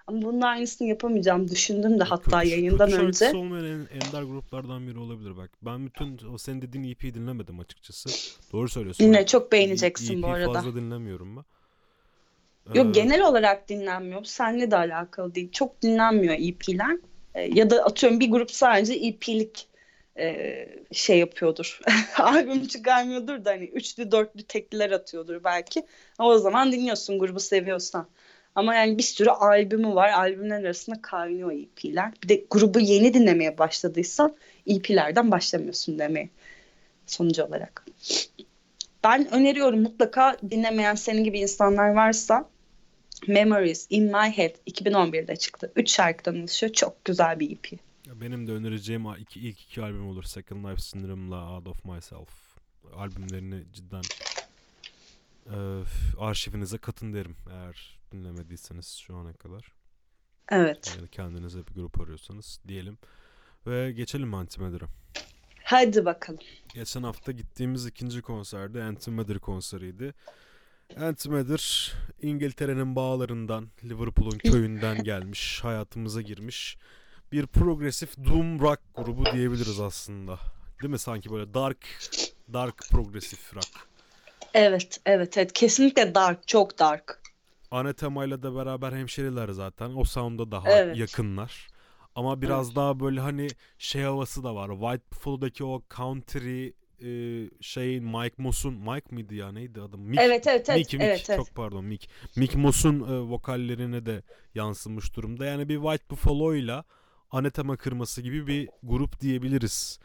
Ama bunun aynısını yapamayacağım. Düşündüm de hatta kötü, yayından kötü önce. Kötü olmayan en, ender gruplardan biri olabilir bak. Ben bütün o senin dediğin E P'yi dinlemedim açıkçası. Doğru söylüyorsun. Dinle, çok beğeneceksin E P bu arada. E P'yi fazla dinlemiyorum ben. Yok ee... genel olarak dinlenmiyor. Seninle de alakalı değil. Çok dinlenmiyor E P'ler. E, ya da atıyorum bir grup sadece E P'lik e, şey yapıyordur. Albüm çıkarmıyordur da hani üçlü dörtlü tekliler atıyordur belki. O zaman dinliyorsun grubu seviyorsan. Ama yani bir sürü albümü var. Albümlerin arasında kaynıyor E P'ler. Bir de grubu yeni dinlemeye başladıysan E P'lerden başlamıyorsun demeye sonucu olarak. Ben öneriyorum mutlaka, dinlemeyen senin gibi insanlar varsa Memories in My Head iki bin on birde çıktı. üç şarkıdan oluşuyor. Çok güzel bir E P. Benim de önereceğim iki, ilk iki albüm olur. Second Life Syndrome'la Out of Myself. Albümlerini cidden e, arşivinize katın derim eğer dinlemediyseniz şu ana kadar. Evet. Yani kendinize bir grup arıyorsanız diyelim. Ve geçelim Antimatter'a. Hadi bakalım. Geçen hafta gittiğimiz ikinci konserde Antimatter konseriydi. Antimatter İngiltere'nin bağlarından, Liverpool'un köyünden gelmiş, hayatımıza girmiş bir progresif doom rock grubu diyebiliriz aslında. Değil mi? Sanki böyle dark dark progresif rock. Evet, evet, evet. Kesinlikle dark, çok dark. Ana temayla da beraber hemşeriler zaten. O sound'a daha evet. yakınlar. Ama biraz evet. daha böyle hani şey havası da var. White Buffalo'daki o country e, şeyin Mike Moss'un Mike mıydı ya neydi adı? Mick, evet evet evet. Mick, Mick, evet, evet. Çok pardon Mick. Mick Moss'un e, vokallerine de yansımış durumda. Yani bir White Buffalo'yla ana tema kırması gibi bir grup diyebiliriz.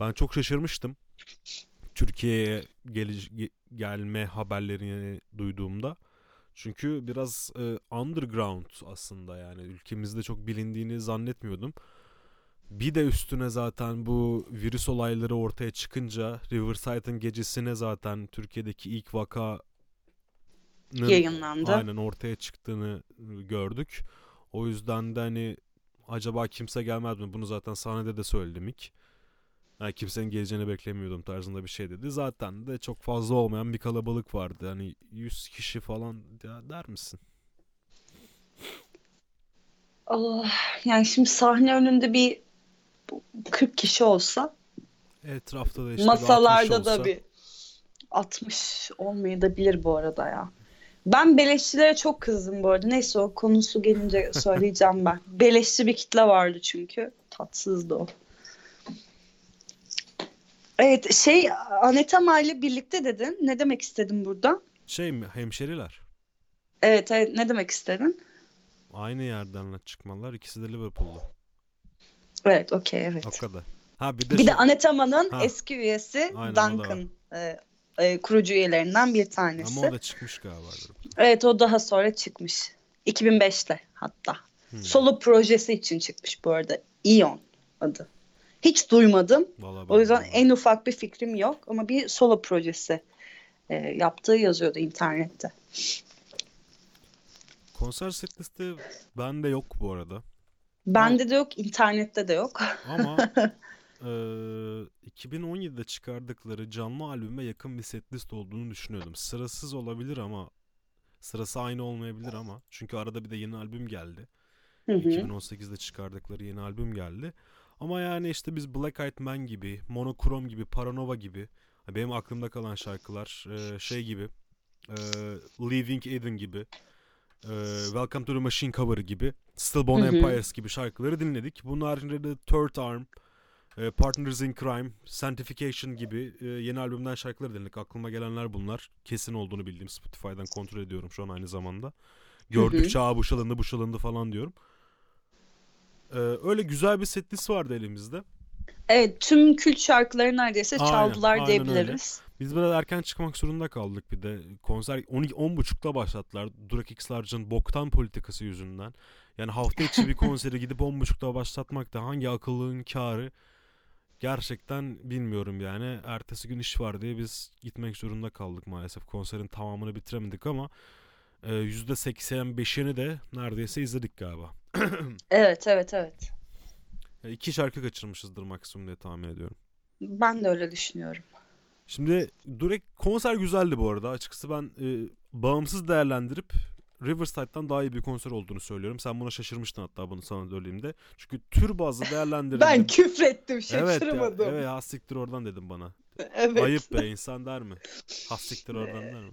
Ben çok şaşırmıştım Türkiye'ye gel- gelme haberlerini duyduğumda. Çünkü biraz e, underground aslında, yani ülkemizde çok bilindiğini zannetmiyordum. Bir de üstüne zaten bu virüs olayları ortaya çıkınca Riverside'ın gecesine zaten Türkiye'deki ilk vakanın yayınlandı. Aynen ortaya çıktığını gördük. O yüzden de hani acaba kimse gelmez mi? Bunu zaten sahnede de söyledim ilk. Yani kimsenin geleceğini beklemiyordum tarzında bir şey dedi. Zaten de çok fazla olmayan bir kalabalık vardı. Hani yüz kişi falan der misin? Allah, yani şimdi sahne önünde bir kırk kişi olsa, etrafta da işte masalarda da bir altmış olmayabilir bu arada ya. Ben beleşçilere çok kızdım bu arada. Neyse, o konusu gelince söyleyeceğim ben. Beleşçi bir kitle vardı çünkü. Tatsızdı o. Evet, şey, Anetema ile birlikte dedin. Ne demek istedin burada? Şey mi? Hemşeriler. Evet, evet. Ne demek istedin? Aynı yerden çıkmalar. İkisi de Liverpool'da. Evet, okey, evet. O kadar. Ha, bir de, bir şey... de Anetema'nın ha. eski üyesi. Aynen, Duncan e, e, kurucu üyelerinden bir tanesi. Ama o da çıkmış galiba. Evet, o daha sonra çıkmış. iki bin beşte hatta. Hmm. Solo projesi için çıkmış bu arada. Ion adı. Hiç duymadım. Vallahi o yüzden en ufak bir fikrim yok. Ama bir solo projesi e, yaptığı yazıyordu internette. Konser set listi bende yok bu arada. Bende ama... de yok, internette de yok. Ama e, iki bin on yedide çıkardıkları canlı albüme yakın bir set list olduğunu düşünüyordum. Sırasız olabilir ama sırası aynı olmayabilir ama. Çünkü arada bir de yeni albüm geldi. Hı hı. iki bin on sekizde çıkardıkları yeni albüm geldi. Ama yani işte biz Black Eyed Man gibi, Monochrome gibi, Paranova gibi, benim aklımda kalan şarkılar e, şey gibi, e, Leaving Eden gibi, e, Welcome to the Machine cover'ı gibi, Stillborn Empires gibi şarkıları dinledik. Bunun haricinde de Third Arm, e, Partners in Crime, Sanctification gibi e, yeni albümden şarkıları dinledik. Aklıma gelenler bunlar. Kesin olduğunu bildiğim, Spotify'dan kontrol ediyorum şu an aynı zamanda. Gördükçe bu çalındı, bu çalındı falan diyorum. Ee, öyle güzel bir setlist vardı elimizde. Evet, tüm kült şarkıları neredeyse aynen, çaldılar aynen diyebiliriz. Öyle. Biz biraz erken çıkmak zorunda kaldık bir de. Konser on buçukta başlattılar. Durakışlaş'ın boktan politikası yüzünden. Yani hafta içi bir konsere gidip on buçukta başlatmak da hangi akıllığın kârı gerçekten bilmiyorum yani. Ertesi gün iş var diye biz gitmek zorunda kaldık maalesef. Konserin tamamını bitiremedik ama yüzde seksen beşini de neredeyse izledik galiba. Evet, evet, evet. Yani iki şarkı kaçırmışızdır maksimum diye tahmin ediyorum. Ben de öyle düşünüyorum. Şimdi direkt konser güzeldi bu arada. Açıkçası ben e, bağımsız değerlendirip Riverside'dan daha iyi bir konser olduğunu söylüyorum. Sen buna şaşırmıştın hatta bunu sana söylediğimde. Çünkü tür bazlı değerlendirdim. Ben küfrettim, şaşırmadım. Evet, ya, evet, hastiktir oradan dedim bana. Evet. Ayıp be, insan der mi? Hastiktir oradan der mi?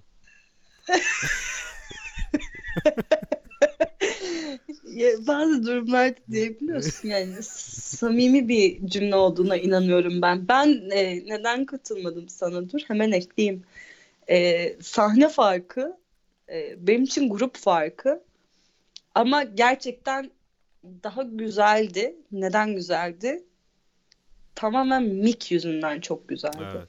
Bazı durumlarda diyebiliyorsun yani. Samimi bir cümle olduğuna inanıyorum ben. Ben e, neden katılmadım sana? Dur hemen ekleyeyim. E, sahne farkı, e, benim için grup farkı. Ama gerçekten daha güzeldi. Neden güzeldi? Tamamen mic yüzünden çok güzeldi. Evet.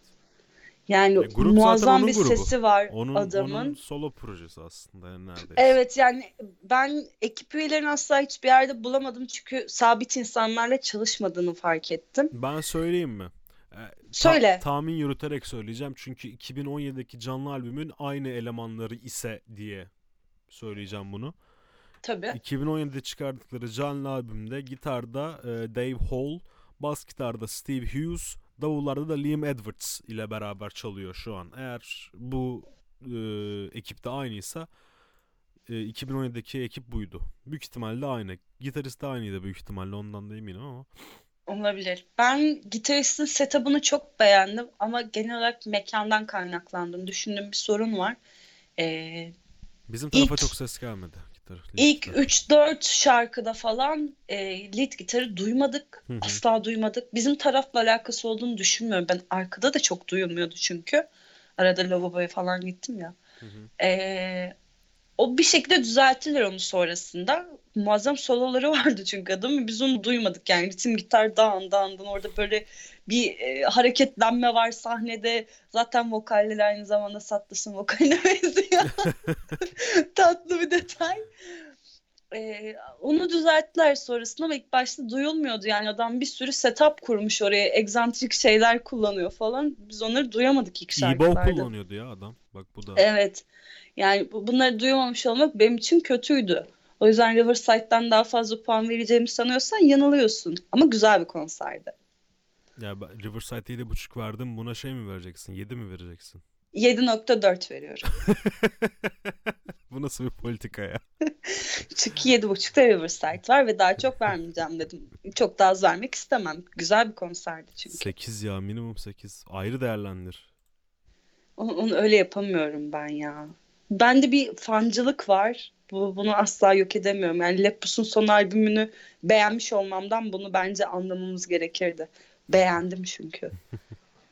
Yani e, muazzam bir grubu. Sesi var onun, adamın. Onun solo projesi aslında yani neredeyse. Evet yani ben ekip üyelerini asla hiçbir yerde bulamadım. Çünkü sabit insanlarla çalışmadığını fark ettim. Ben söyleyeyim mi? Ee, Söyle. Ta- tahmin yürüterek söyleyeceğim. Çünkü iki bin on yedideki canlı albümün aynı elemanları ise diye söyleyeceğim bunu. Tabii. iki bin on yedide çıkardıkları canlı albümde gitarda e, Dave Hall, bas gitarda Steve Hughes, davullarda da Liam Edwards ile beraber çalıyor şu an. Eğer bu e, ekipte aynıysa e, iki bin on yedideki ekip buydu. Büyük ihtimalle aynı. Gitarist de aynıydı büyük ihtimalle, ondan da eminim ama. Olabilir. Ben gitaristin setup'ını çok beğendim ama genel olarak mekandan kaynaklandım. Düşündüğüm bir sorun var. Ee, Bizim tarafa ilk, çok ses gelmedi. Gitar, ilk üç dört şarkıda falan e, lead gitarı duymadık. Hı-hı. Asla duymadık. Bizim tarafla alakası olduğunu düşünmüyorum. Ben arkada da çok duyulmuyordu çünkü. Arada lavaboya falan gittim ya. E, o bir şekilde düzelttiler onu sonrasında. Muazzam soloları vardı çünkü adamın. Biz onu duymadık yani. Ritim gitar dağın dağından orada böyle bir e, hareketlenme var sahnede. Zaten vokaller aynı zamanda Sattas'ın vokaline benziyor. Tatlı bir detay. Ee, onu düzelttiler sonrasında ama ilk başta duyulmuyordu. Yani adam bir sürü setup kurmuş oraya. Egzantrik şeyler kullanıyor falan. Biz onları duyamadık ilk şarkılarda. İbo kullanıyordu ya adam. Bak bu da. Evet. Yani bunları duyamamış olmak benim için kötüydü. O yüzden Riverside'dan daha fazla puan vereceğimi sanıyorsan yanılıyorsun. Ama güzel bir konserdi. Ya ben Riverside'e yedi buçuk verdim. Buna şey mi vereceksin? yedi mi vereceksin? yedi nokta dört veriyorum. Bu nasıl bir politika ya? Çünkü yedi buçukta Riverside var ve daha çok vermeyeceğim dedim. Çok daha az vermek istemem. Güzel bir konserdi çünkü. sekiz ya, minimum sekiz. Ayrı değerlendir. Onu, onu öyle yapamıyorum ben ya. Bende bir fancılık var. Bu, bunu asla yok edemiyorum. Yani Lepus'un son albümünü beğenmiş olmamdan bunu bence anlamamız gerekirdi. Beğendim çünkü.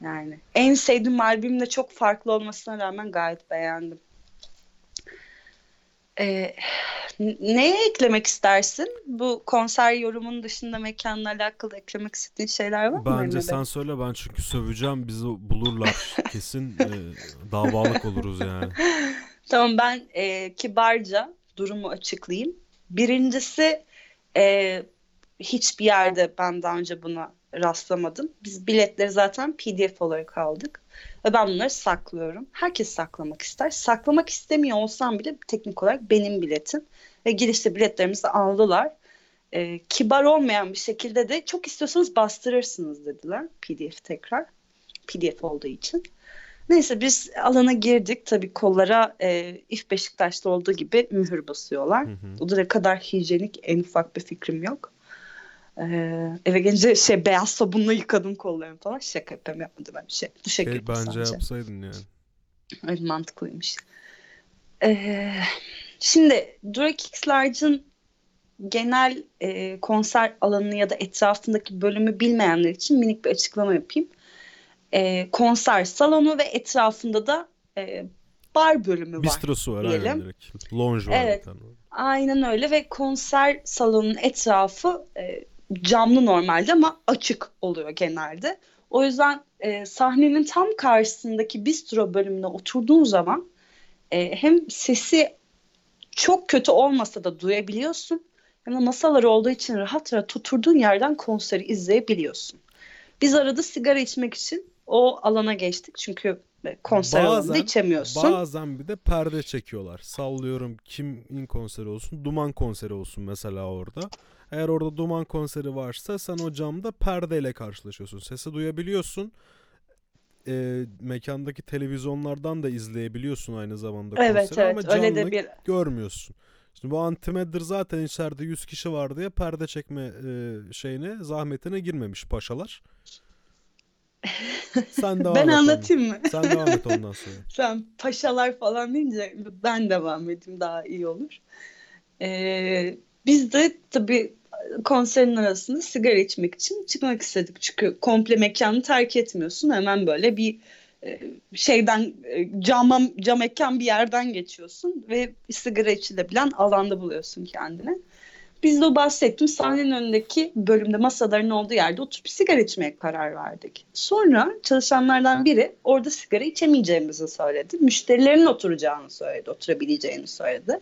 Yani en sevdiğim albümle çok farklı olmasına rağmen gayet beğendim. Ee, neye eklemek istersin? Bu konser yorumunun dışında mekanla alakalı eklemek istediğin şeyler var mı? Bence sen de söyle, ben çünkü söveceğim, bizi bulurlar kesin, e, davalık oluruz yani. Tamam, ben e, kibarca durumu açıklayayım. Birincisi e, hiçbir yerde ben daha önce buna rastlamadım. Biz biletleri zaten P D F olarak aldık. Ve ben bunları saklıyorum. Herkes saklamak ister. Saklamak istemiyor olsam bile teknik olarak benim biletim. Ve girişte biletlerimizi aldılar. E, kibar olmayan bir şekilde de çok istiyorsanız bastırırsınız dediler. P D F tekrar. P D F olduğu için. Neyse biz alana girdik. Tabii kollara e, if Beşiktaş'ta olduğu gibi mühür basıyorlar. Hı hı. O da ne kadar hijyenik en ufak bir fikrim yok. Ee, eve gelince şey beyaz sabunla yıkadım kollarımı falan. Şaka yapayım, yapmadım ben bir şey. Teşekkür ederim. Bence sadece yapsaydın yani. Evet, mantıklıymış. Ee, şimdi Durakışlaş'ın genel e, konser alanını ya da etrafındaki bölümü bilmeyenler için minik bir açıklama yapayım. E, konser salonu ve etrafında da e, bar bölümü var. Bistrosu var diyelim. Aynen, direkt. Lounge var. Evet. Aynen öyle ve konser salonunun etrafı e, camlı normalde ama açık oluyor genelde. O yüzden e, sahnenin tam karşısındaki bistro bölümüne oturduğun zaman e, hem sesi çok kötü olmasa da duyabiliyorsun. Hem de masalar olduğu için rahat rahat oturduğun yerden konseri izleyebiliyorsun. Biz arada sigara içmek için o alana geçtik çünkü konser bazen, alanında içemiyorsun. Bazen bir de perde çekiyorlar. Sallıyorum, kimin konseri olsun? Duman konseri olsun mesela orada. Eğer orada Duman konseri varsa sen o camda perdeyle karşılaşıyorsun. Sesi duyabiliyorsun. E, mekandaki televizyonlardan da izleyebiliyorsun aynı zamanda konseri. Evet, evet, ama canlı öyle de bir... görmüyorsun. Şimdi bu Antimatter zaten içeride yüz kişi var diye perde çekme e, şeyine, zahmetine girmemiş paşalar. Sen devam ben et anlatayım onu. Mı? Sen devam et ondan sonra. Sen paşalar falan deyince ben devam edeyim, daha iyi olur. Ee, biz de tabii konserin arasında sigara içmek için çıkmak istedik. Çünkü komple mekanı terk etmiyorsun. Hemen böyle bir şeyden cama, cam ekran bir yerden geçiyorsun ve sigara içilebilen alanda buluyorsun kendini. Biz de o bahsettim sahnenin önündeki bölümde masaların olduğu yerde oturup sigara içmeye karar verdik. Sonra çalışanlardan biri orada sigara içemeyeceğimizi söyledi. Müşterilerin oturacağını söyledi, oturabileceğini söyledi.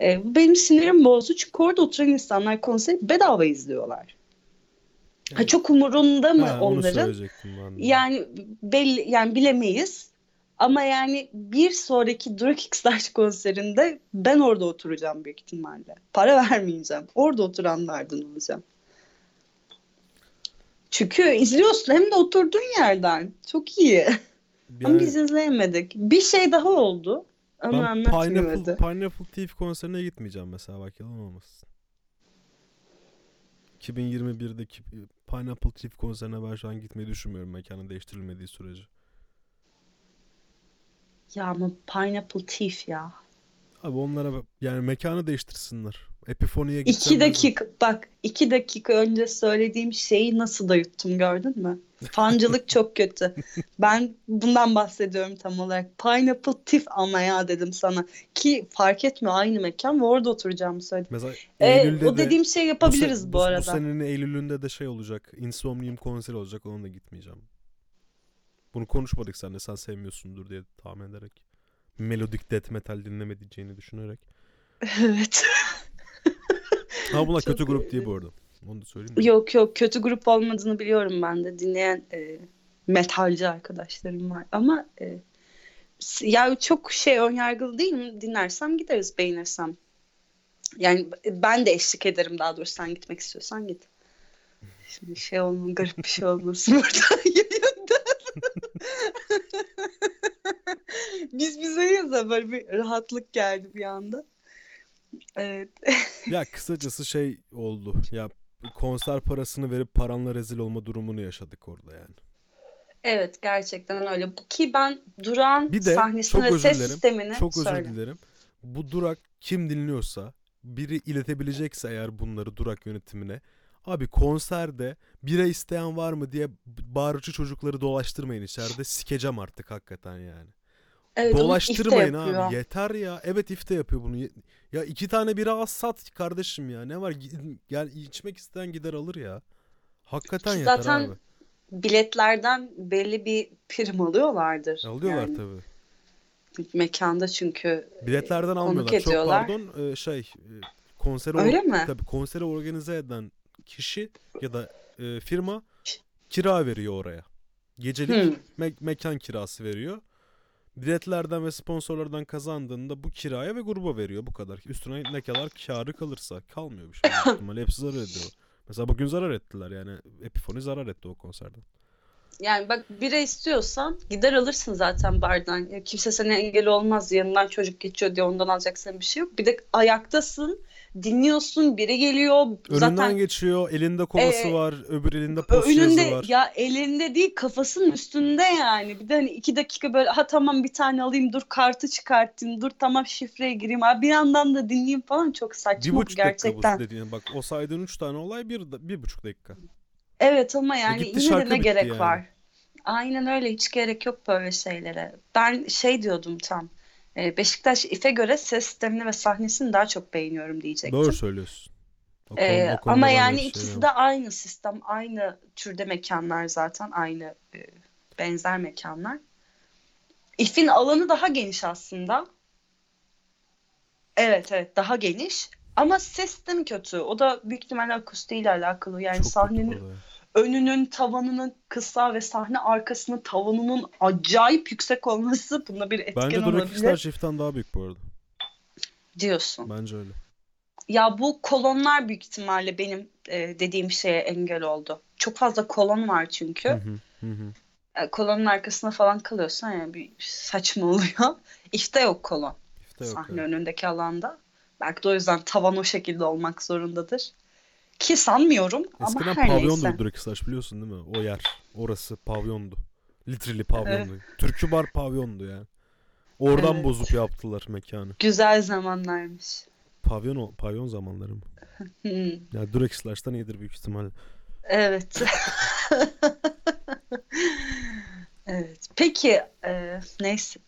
Ee, bu benim sinirim bozdu çünkü orada oturan insanlar konseri bedava izliyorlar. Ha, çok umurunda mı ha, onların? Yani belli, yani bilemeyiz. Ama yani bir sonraki Durakışlaş konserinde ben orada oturacağım büyük ihtimalle. Para vermeyeceğim. Orada oturanlardan olacağım. Çünkü izliyorsun hem de oturduğun yerden. Çok iyi. Bir ama yer... biz izleyemedik. Bir şey daha oldu. Ama ben Pineapple, Pineapple Thief konserine gitmeyeceğim mesela. Bak yalan olmasın. iki bin yirmi birdeki Pineapple Thief konserine ben şu an gitmeyi düşünmüyorum. Mekanı değiştirilmediği sürece. Ya ama Pineapple Thief ya. Abi onlara yani mekanı değiştirsinler. Epifoni'ye gitsinler. İki dakika mi? Bak iki dakika önce söylediğim şeyi nasıl da yuttum, gördün mü? Fancılık çok kötü. Ben bundan bahsediyorum tam olarak. Pineapple Thief ama ya dedim sana. Ki fark etmiyor, aynı mekan ve orada oturacağımı söyledim. Mesela Eylül'de ee, o de, dediğim şey yapabiliriz bu, bu, bu arada. Bu senenin Eylül'ünde de şey olacak. Insomnium konseri olacak, onunla gitmeyeceğim. Bunu konuşmadık sen de, sen sevmiyorsundur diye tahmin ederek. Melodik death metal dinlemeyeceğini düşünerek. Evet. Ha bunlar kötü grup diye bu arada. Onu da söyleyeyim mi? Yok yok, kötü grup olmadığını biliyorum ben de. Dinleyen e, metalci arkadaşlarım var. Ama e, ya çok şey önyargılı değil mi? Dinlersem gideriz, beğenirsem. Yani ben de eşlik ederim daha doğrusu. Sen gitmek istiyorsan git. Şimdi şey olma, garip bir şey olmasın burada. Biz bizeyiz de böyle bir rahatlık geldi bir anda. Evet. Ya kısacası şey oldu. Ya konser parasını verip paranla rezil olma durumunu yaşadık orada yani. Evet, gerçekten öyle. Ki ben durağın bir de, sahnesini ve ses dilerim, sistemini çok söyle. Özür dilerim. Bu durak kim dinliyorsa, biri iletebilecekse eğer bunları durak yönetimine, Abi konserde bira isteyen var mı diye bağırıcı çocukları dolaştırmayın içeride. Sikeceğim artık hakikaten yani. Evet, dolaştırmayın abi. Yeter ya. Evet, ifte yapıyor bunu. Ya iki tane bira az sat kardeşim ya. Ne var? Yani içmek isteyen gider alır ya. Hakikaten yeter abi. Zaten biletlerden belli bir prim alıyorlardır. Alıyorlar yani. Tabii. Mekanda çünkü biletlerden almıyorlar. Çok pardon şey konser or- tabii konseri organize eden kişi ya da firma kira veriyor oraya. Gecelik hmm. me- mekan kirası veriyor. Biletlerden ve sponsorlardan kazandığında bu kiraya ve gruba veriyor, bu kadar. Üstüne ne kadar kârı kalırsa. Kalmıyor bir şey. Hepsi zarar ediyor. Mesela bugün zarar ettiler yani. Epifoni zarar etti o konserden. Yani bak, bira istiyorsan gider alırsın zaten bardan. Ya kimse sana engel olmaz. Yanından çocuk geçiyor diye ondan alacaksan bir şey yok. Bir de ayaktasın, dinliyorsun, biri geliyor. Önünden zaten geçiyor, elinde kovası e, var, öbür elinde postacısı var. Ya elinde değil, kafasının üstünde yani. Bir de hani iki dakika böyle, ha tamam bir tane alayım, dur kartı çıkartayım, dur tamam şifreye gireyim, abi bir yandan da dinleyeyim falan, çok saçma gerçekten. Bir buçuk dakika bu, bak o saydığın üç tane olay bir, bir buçuk dakika. Evet ama yani yine de ne gerek yani var? Aynen öyle, hiç gerek yok böyle şeylere. Ben şey diyordum tam. Beşiktaş ife göre ses sistemini ve sahnesini daha çok beğeniyorum diyecektim. Doğru söylüyorsun. Konu, ee, ama yani şey ikisi yok. De aynı sistem, aynı türde mekanlar zaten, aynı benzer mekanlar. İf'in alanı daha geniş aslında. Evet evet daha geniş ama ses sistemi kötü. O da büyük ihtimalle akustiğiyle alakalı yani. Çok sahnenin önünün tavanının kısa ve sahne arkasının tavanının acayip yüksek olması bunda bir etken olabilir. Bence Durakışlaş çiftten daha büyük bu arada. Diyorsun. Bence öyle. Ya bu kolonlar büyük ihtimalle benim e, dediğim şeye engel oldu. Çok fazla kolon var çünkü. Hı hı, hı. E, kolonun arkasına falan kalıyorsan yani bir saçma oluyor. İfte yok kolon. İfte yok, sahne evet. Önündeki alanda. Belki de o yüzden tavan o şekilde olmak zorundadır. Ki sanmıyorum eskiden ama her neyse. Eskiden pavyondu Durakışlaş, biliyorsun değil mi? O yer, orası pavyondu. Literally pavyondu. Evet. Türkü bar pavyondu yani. Oradan evet. Bozup yaptılar mekanı. Güzel zamanlarmış. Pavyon pavyon zamanları mı? Ya Durakışlaş'tan iyidir büyük ihtimalle. Evet. Evet. Peki e, neyse.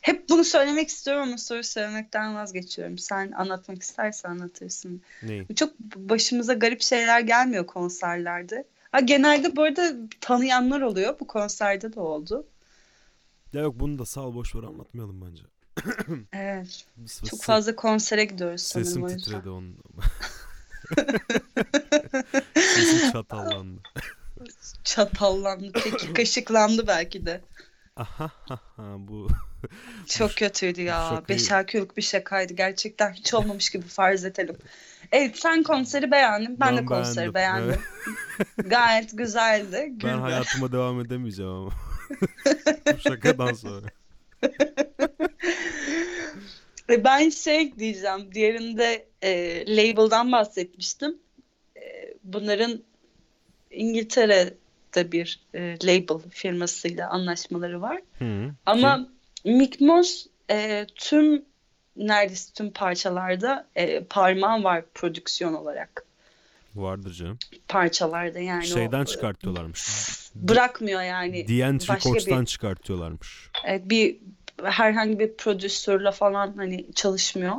Hep bunu söylemek istiyorum ama soru söylemekten vazgeçiyorum. Sen anlatmak istersen anlatırsın. Neyi? Çok başımıza garip şeyler gelmiyor konserlerde. Ha, genelde bu arada tanıyanlar oluyor. Bu konserde de oldu. Ya yok, bunu da sağ boş ver, anlatmayalım bence. Evet. Çok ses, fazla konsere gidiyoruz sanırım. Sesim titredi onun. Sesim çatallandı. Çatallandı. Peki kaşıklandı belki de. Aha, aha bu çok bu, kötüydü ya. Beşer kürk bir şakaydı. Gerçekten hiç olmamış gibi farz edelim. Evet, sen konseri beğendin. Ben, ben de konseri beğendim. beğendim. Evet. Gayet güzeldi. Güldü. Ben hayatıma devam edemeyeceğim ama. Bu şakadan sonra. Ben şey diyeceğim. Diğerinde e, label'dan bahsetmiştim. E, bunların İngiltere bir e, label firmasıyla anlaşmaları var. Hı, ama kim? Mick Moss e, tüm neredeyse tüm parçalarda e, parmağım var prodüksiyon olarak. Vardır canım. Parçalarda yani. Şeyden o, çıkartıyorlarmış. Bırakmıyor yani. D and T Records'tan çıkartıyorlarmış. Evet, bir herhangi bir prodüktörle falan hani çalışmıyor.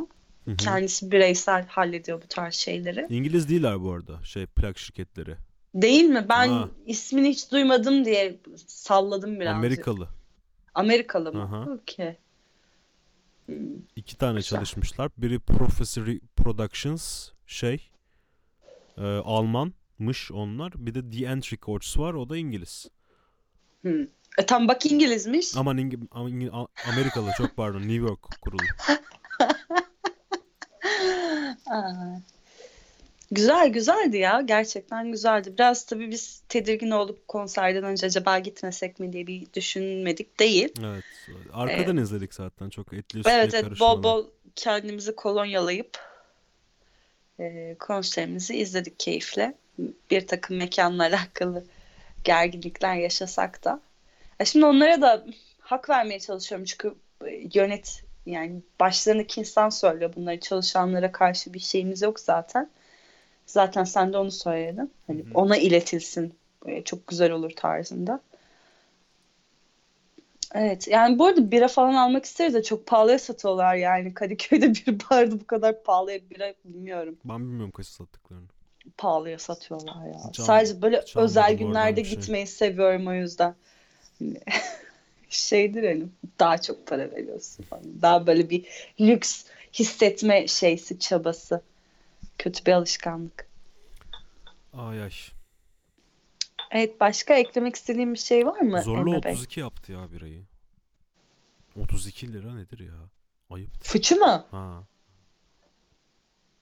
Hı hı. Kendisi bireysel hallediyor bu tarz şeyleri. İngiliz değiller bu arada şey plak şirketleri. Değil mi? Ben ha. ismini hiç duymadım diye salladım birazcık. Amerikalı. Amerikalı mı? Okey. Hmm. İki tane güzel çalışmışlar. Biri Professor Productions şey e, Almanmış onlar. Bir de The Entry Records var. O da İngiliz. Hmm. E, tam bak İngilizmiş. Aman İng- İng- Amerikalı çok pardon. New York kurulu. Aa. Güzel güzeldi ya, gerçekten güzeldi. Biraz tabii biz tedirgin olup konserden önce acaba gitmesek mi diye bir düşünmedik değil. Evet. Arkadan ee, izledik zaten çok etli üstlü evet, evet, bol bol kendimizi kolonyalayıp e, konserimizi izledik keyifle. Bir takım mekanla alakalı gerginlikler yaşasak da. Ya şimdi onlara da hak vermeye çalışıyorum çünkü yönet yani başlarındaki insan söylüyor bunları, çalışanlara karşı bir şeyimiz yok zaten. Zaten sen de onu söyledin. Hani Hı-hı. ona iletilsin. Çok güzel olur tarzında. Evet. Yani bu arada bira falan almak isteriz de çok pahalıya satıyorlar yani. Kadıköy'de bir barda bu kadar pahalıya bira bilmiyorum. Ben bilmiyorum kaç sattıklarını. Pahalıya satıyorlar ya. Can, Sadece böyle özel günlerde gitmeyi şey. seviyorum o yüzden. Şeydir hani daha çok para veriyorsun falan. Daha böyle bir lüks hissetme şeysi, çabası. Kötü bir alışkanlık. Ay ay. Evet, başka eklemek istediğim bir şey var mı? Zorlu Emre otuz iki Bey? Yaptı ya birayı. otuz iki lira nedir ya? Ayıp. Fıçı mı? Ha.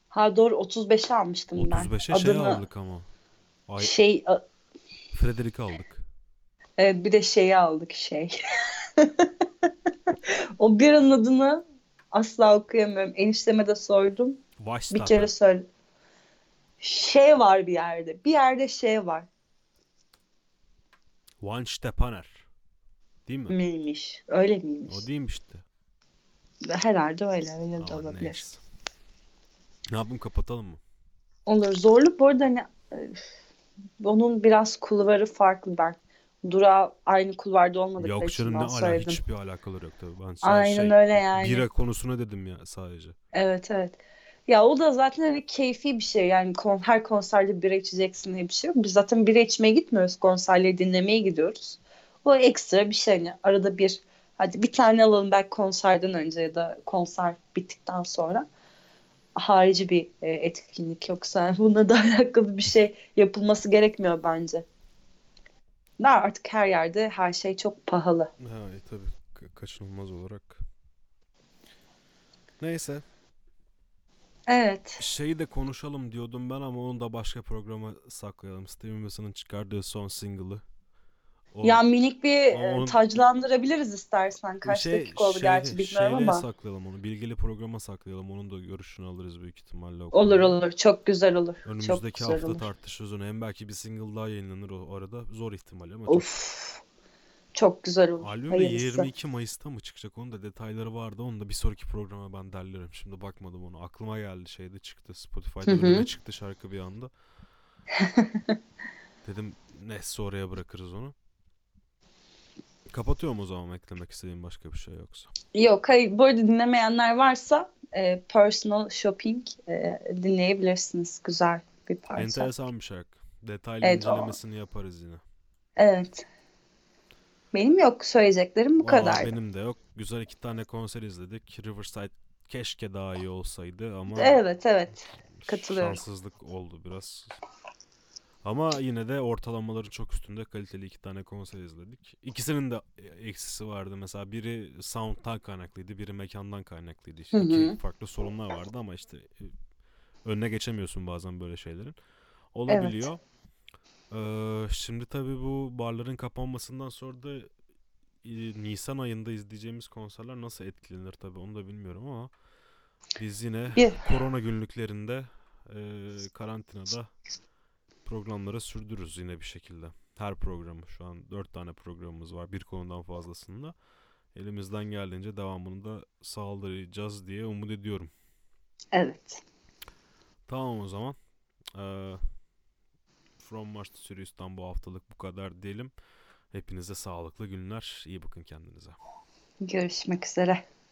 Ha doğru, otuz beşe almıştım otuz beşe ben. otuz beşe şey Adını... aldık ama. Ay... Şey. A... Frederick'i aldık. Evet, bir de şeyi aldık şey. O biranın adını asla okuyamıyorum. Enişteme de sordum. Başta bir kere ben. söyle. Şey var bir yerde. Bir yerde şey var. One Stepaner. Değil mi? Miymiş. Öyle miymiş? O değilmişti. Herhalde öyle. Öyle Aa, de olabilir. Neyse. Ne yapalım, kapatalım mı? Olur. Zorlu bu arada hani, onun biraz kulvarı farklı ben. Durağı aynı kulvarda olmadıkları Yok, için ben ne söyledim. Hiçbir alakaları yok tabii. Ben Aynen şey, öyle yani. Bira konusuna dedim ya sadece. Evet evet. Ya o da zaten hani keyfi bir şey yani kon- her konserde bira içeceksin diye bir şey yok. Biz zaten bira içmeye gitmiyoruz, konserleri dinlemeye gidiyoruz. O ekstra bir şey yani arada bir hadi bir tane alalım belki konserden önce ya da konser bittikten sonra. Harici bir e, etkinlik yoksa yani bununla da alakalı bir şey yapılması gerekmiyor bence. Daha artık her yerde her şey çok pahalı. Evet tabii Ka- kaçınılmaz olarak. Neyse. Evet. Şeyi de konuşalım diyordum ben ama onu da başka programa saklayalım. Steven Wilson'ın çıkardığı son single'ı. O, ya minik bir onun... taclandırabiliriz istersen. Kaç şey, dakika oldu şey, gerçi bilmiyorum ama. Saklayalım onu. Bilgili programa saklayalım. Onun da görüşünü alırız büyük ihtimalle. Olur olur. Çok güzel olur. Önümüzdeki çok güzel hafta olur. Tartışırız onu. Hem belki bir single daha yayınlanır o arada. Zor ihtimal ama. Of. Çok... Çok güzel olur. Albüm de yirmi iki Mayıs'ta mı çıkacak? Onun da detayları vardı. Onu da bir sonraki programa ben derlerim. Şimdi bakmadım onu. Aklıma geldi. Şeyde çıktı. Spotify'da önüme çıktı şarkı bir anda. Dedim neyse oraya bırakırız onu. Kapatıyorum o zaman. Eklemek istediğim başka bir şey yoksa. Yok. Hayır. Bu arada dinlemeyenler varsa e, Personal Shopping e, dinleyebilirsiniz. Güzel bir parça. Enteresan bir şarkı. Detaylı evet, incelemesini o. yaparız yine. Evet. Benim yok. Söyleyeceklerim bu kadar. Benim de yok. Güzel iki tane konser izledik. Riverside keşke daha iyi olsaydı ama... Evet, evet. Katılıyorum. Şanssızlık oldu biraz. Ama yine de ortalamaların çok üstünde kaliteli iki tane konser izledik. İkisinin de eksisi vardı. Mesela biri sound'tan kaynaklıydı, biri mekandan kaynaklıydı. İşte iki farklı sorunlar vardı ama işte önüne geçemiyorsun bazen böyle şeylerin. Olabiliyor. Evet. Şimdi tabii bu barların kapanmasından sonra da Nisan ayında izleyeceğimiz konserler nasıl etkilenir tabii onu da bilmiyorum ama biz yine korona günlüklerinde karantinada programlara sürdürürüz yine bir şekilde. Her programı şu an dört tane programımız var bir konudan fazlasında. Elimizden geldiğince devamını da sağlayacağız diye umut ediyorum. Evet. Tamam o zaman. Ee, From March to Sirius'tan bu haftalık bu kadar diyelim. Hepinize sağlıklı günler. İyi bakın kendinize. Görüşmek üzere.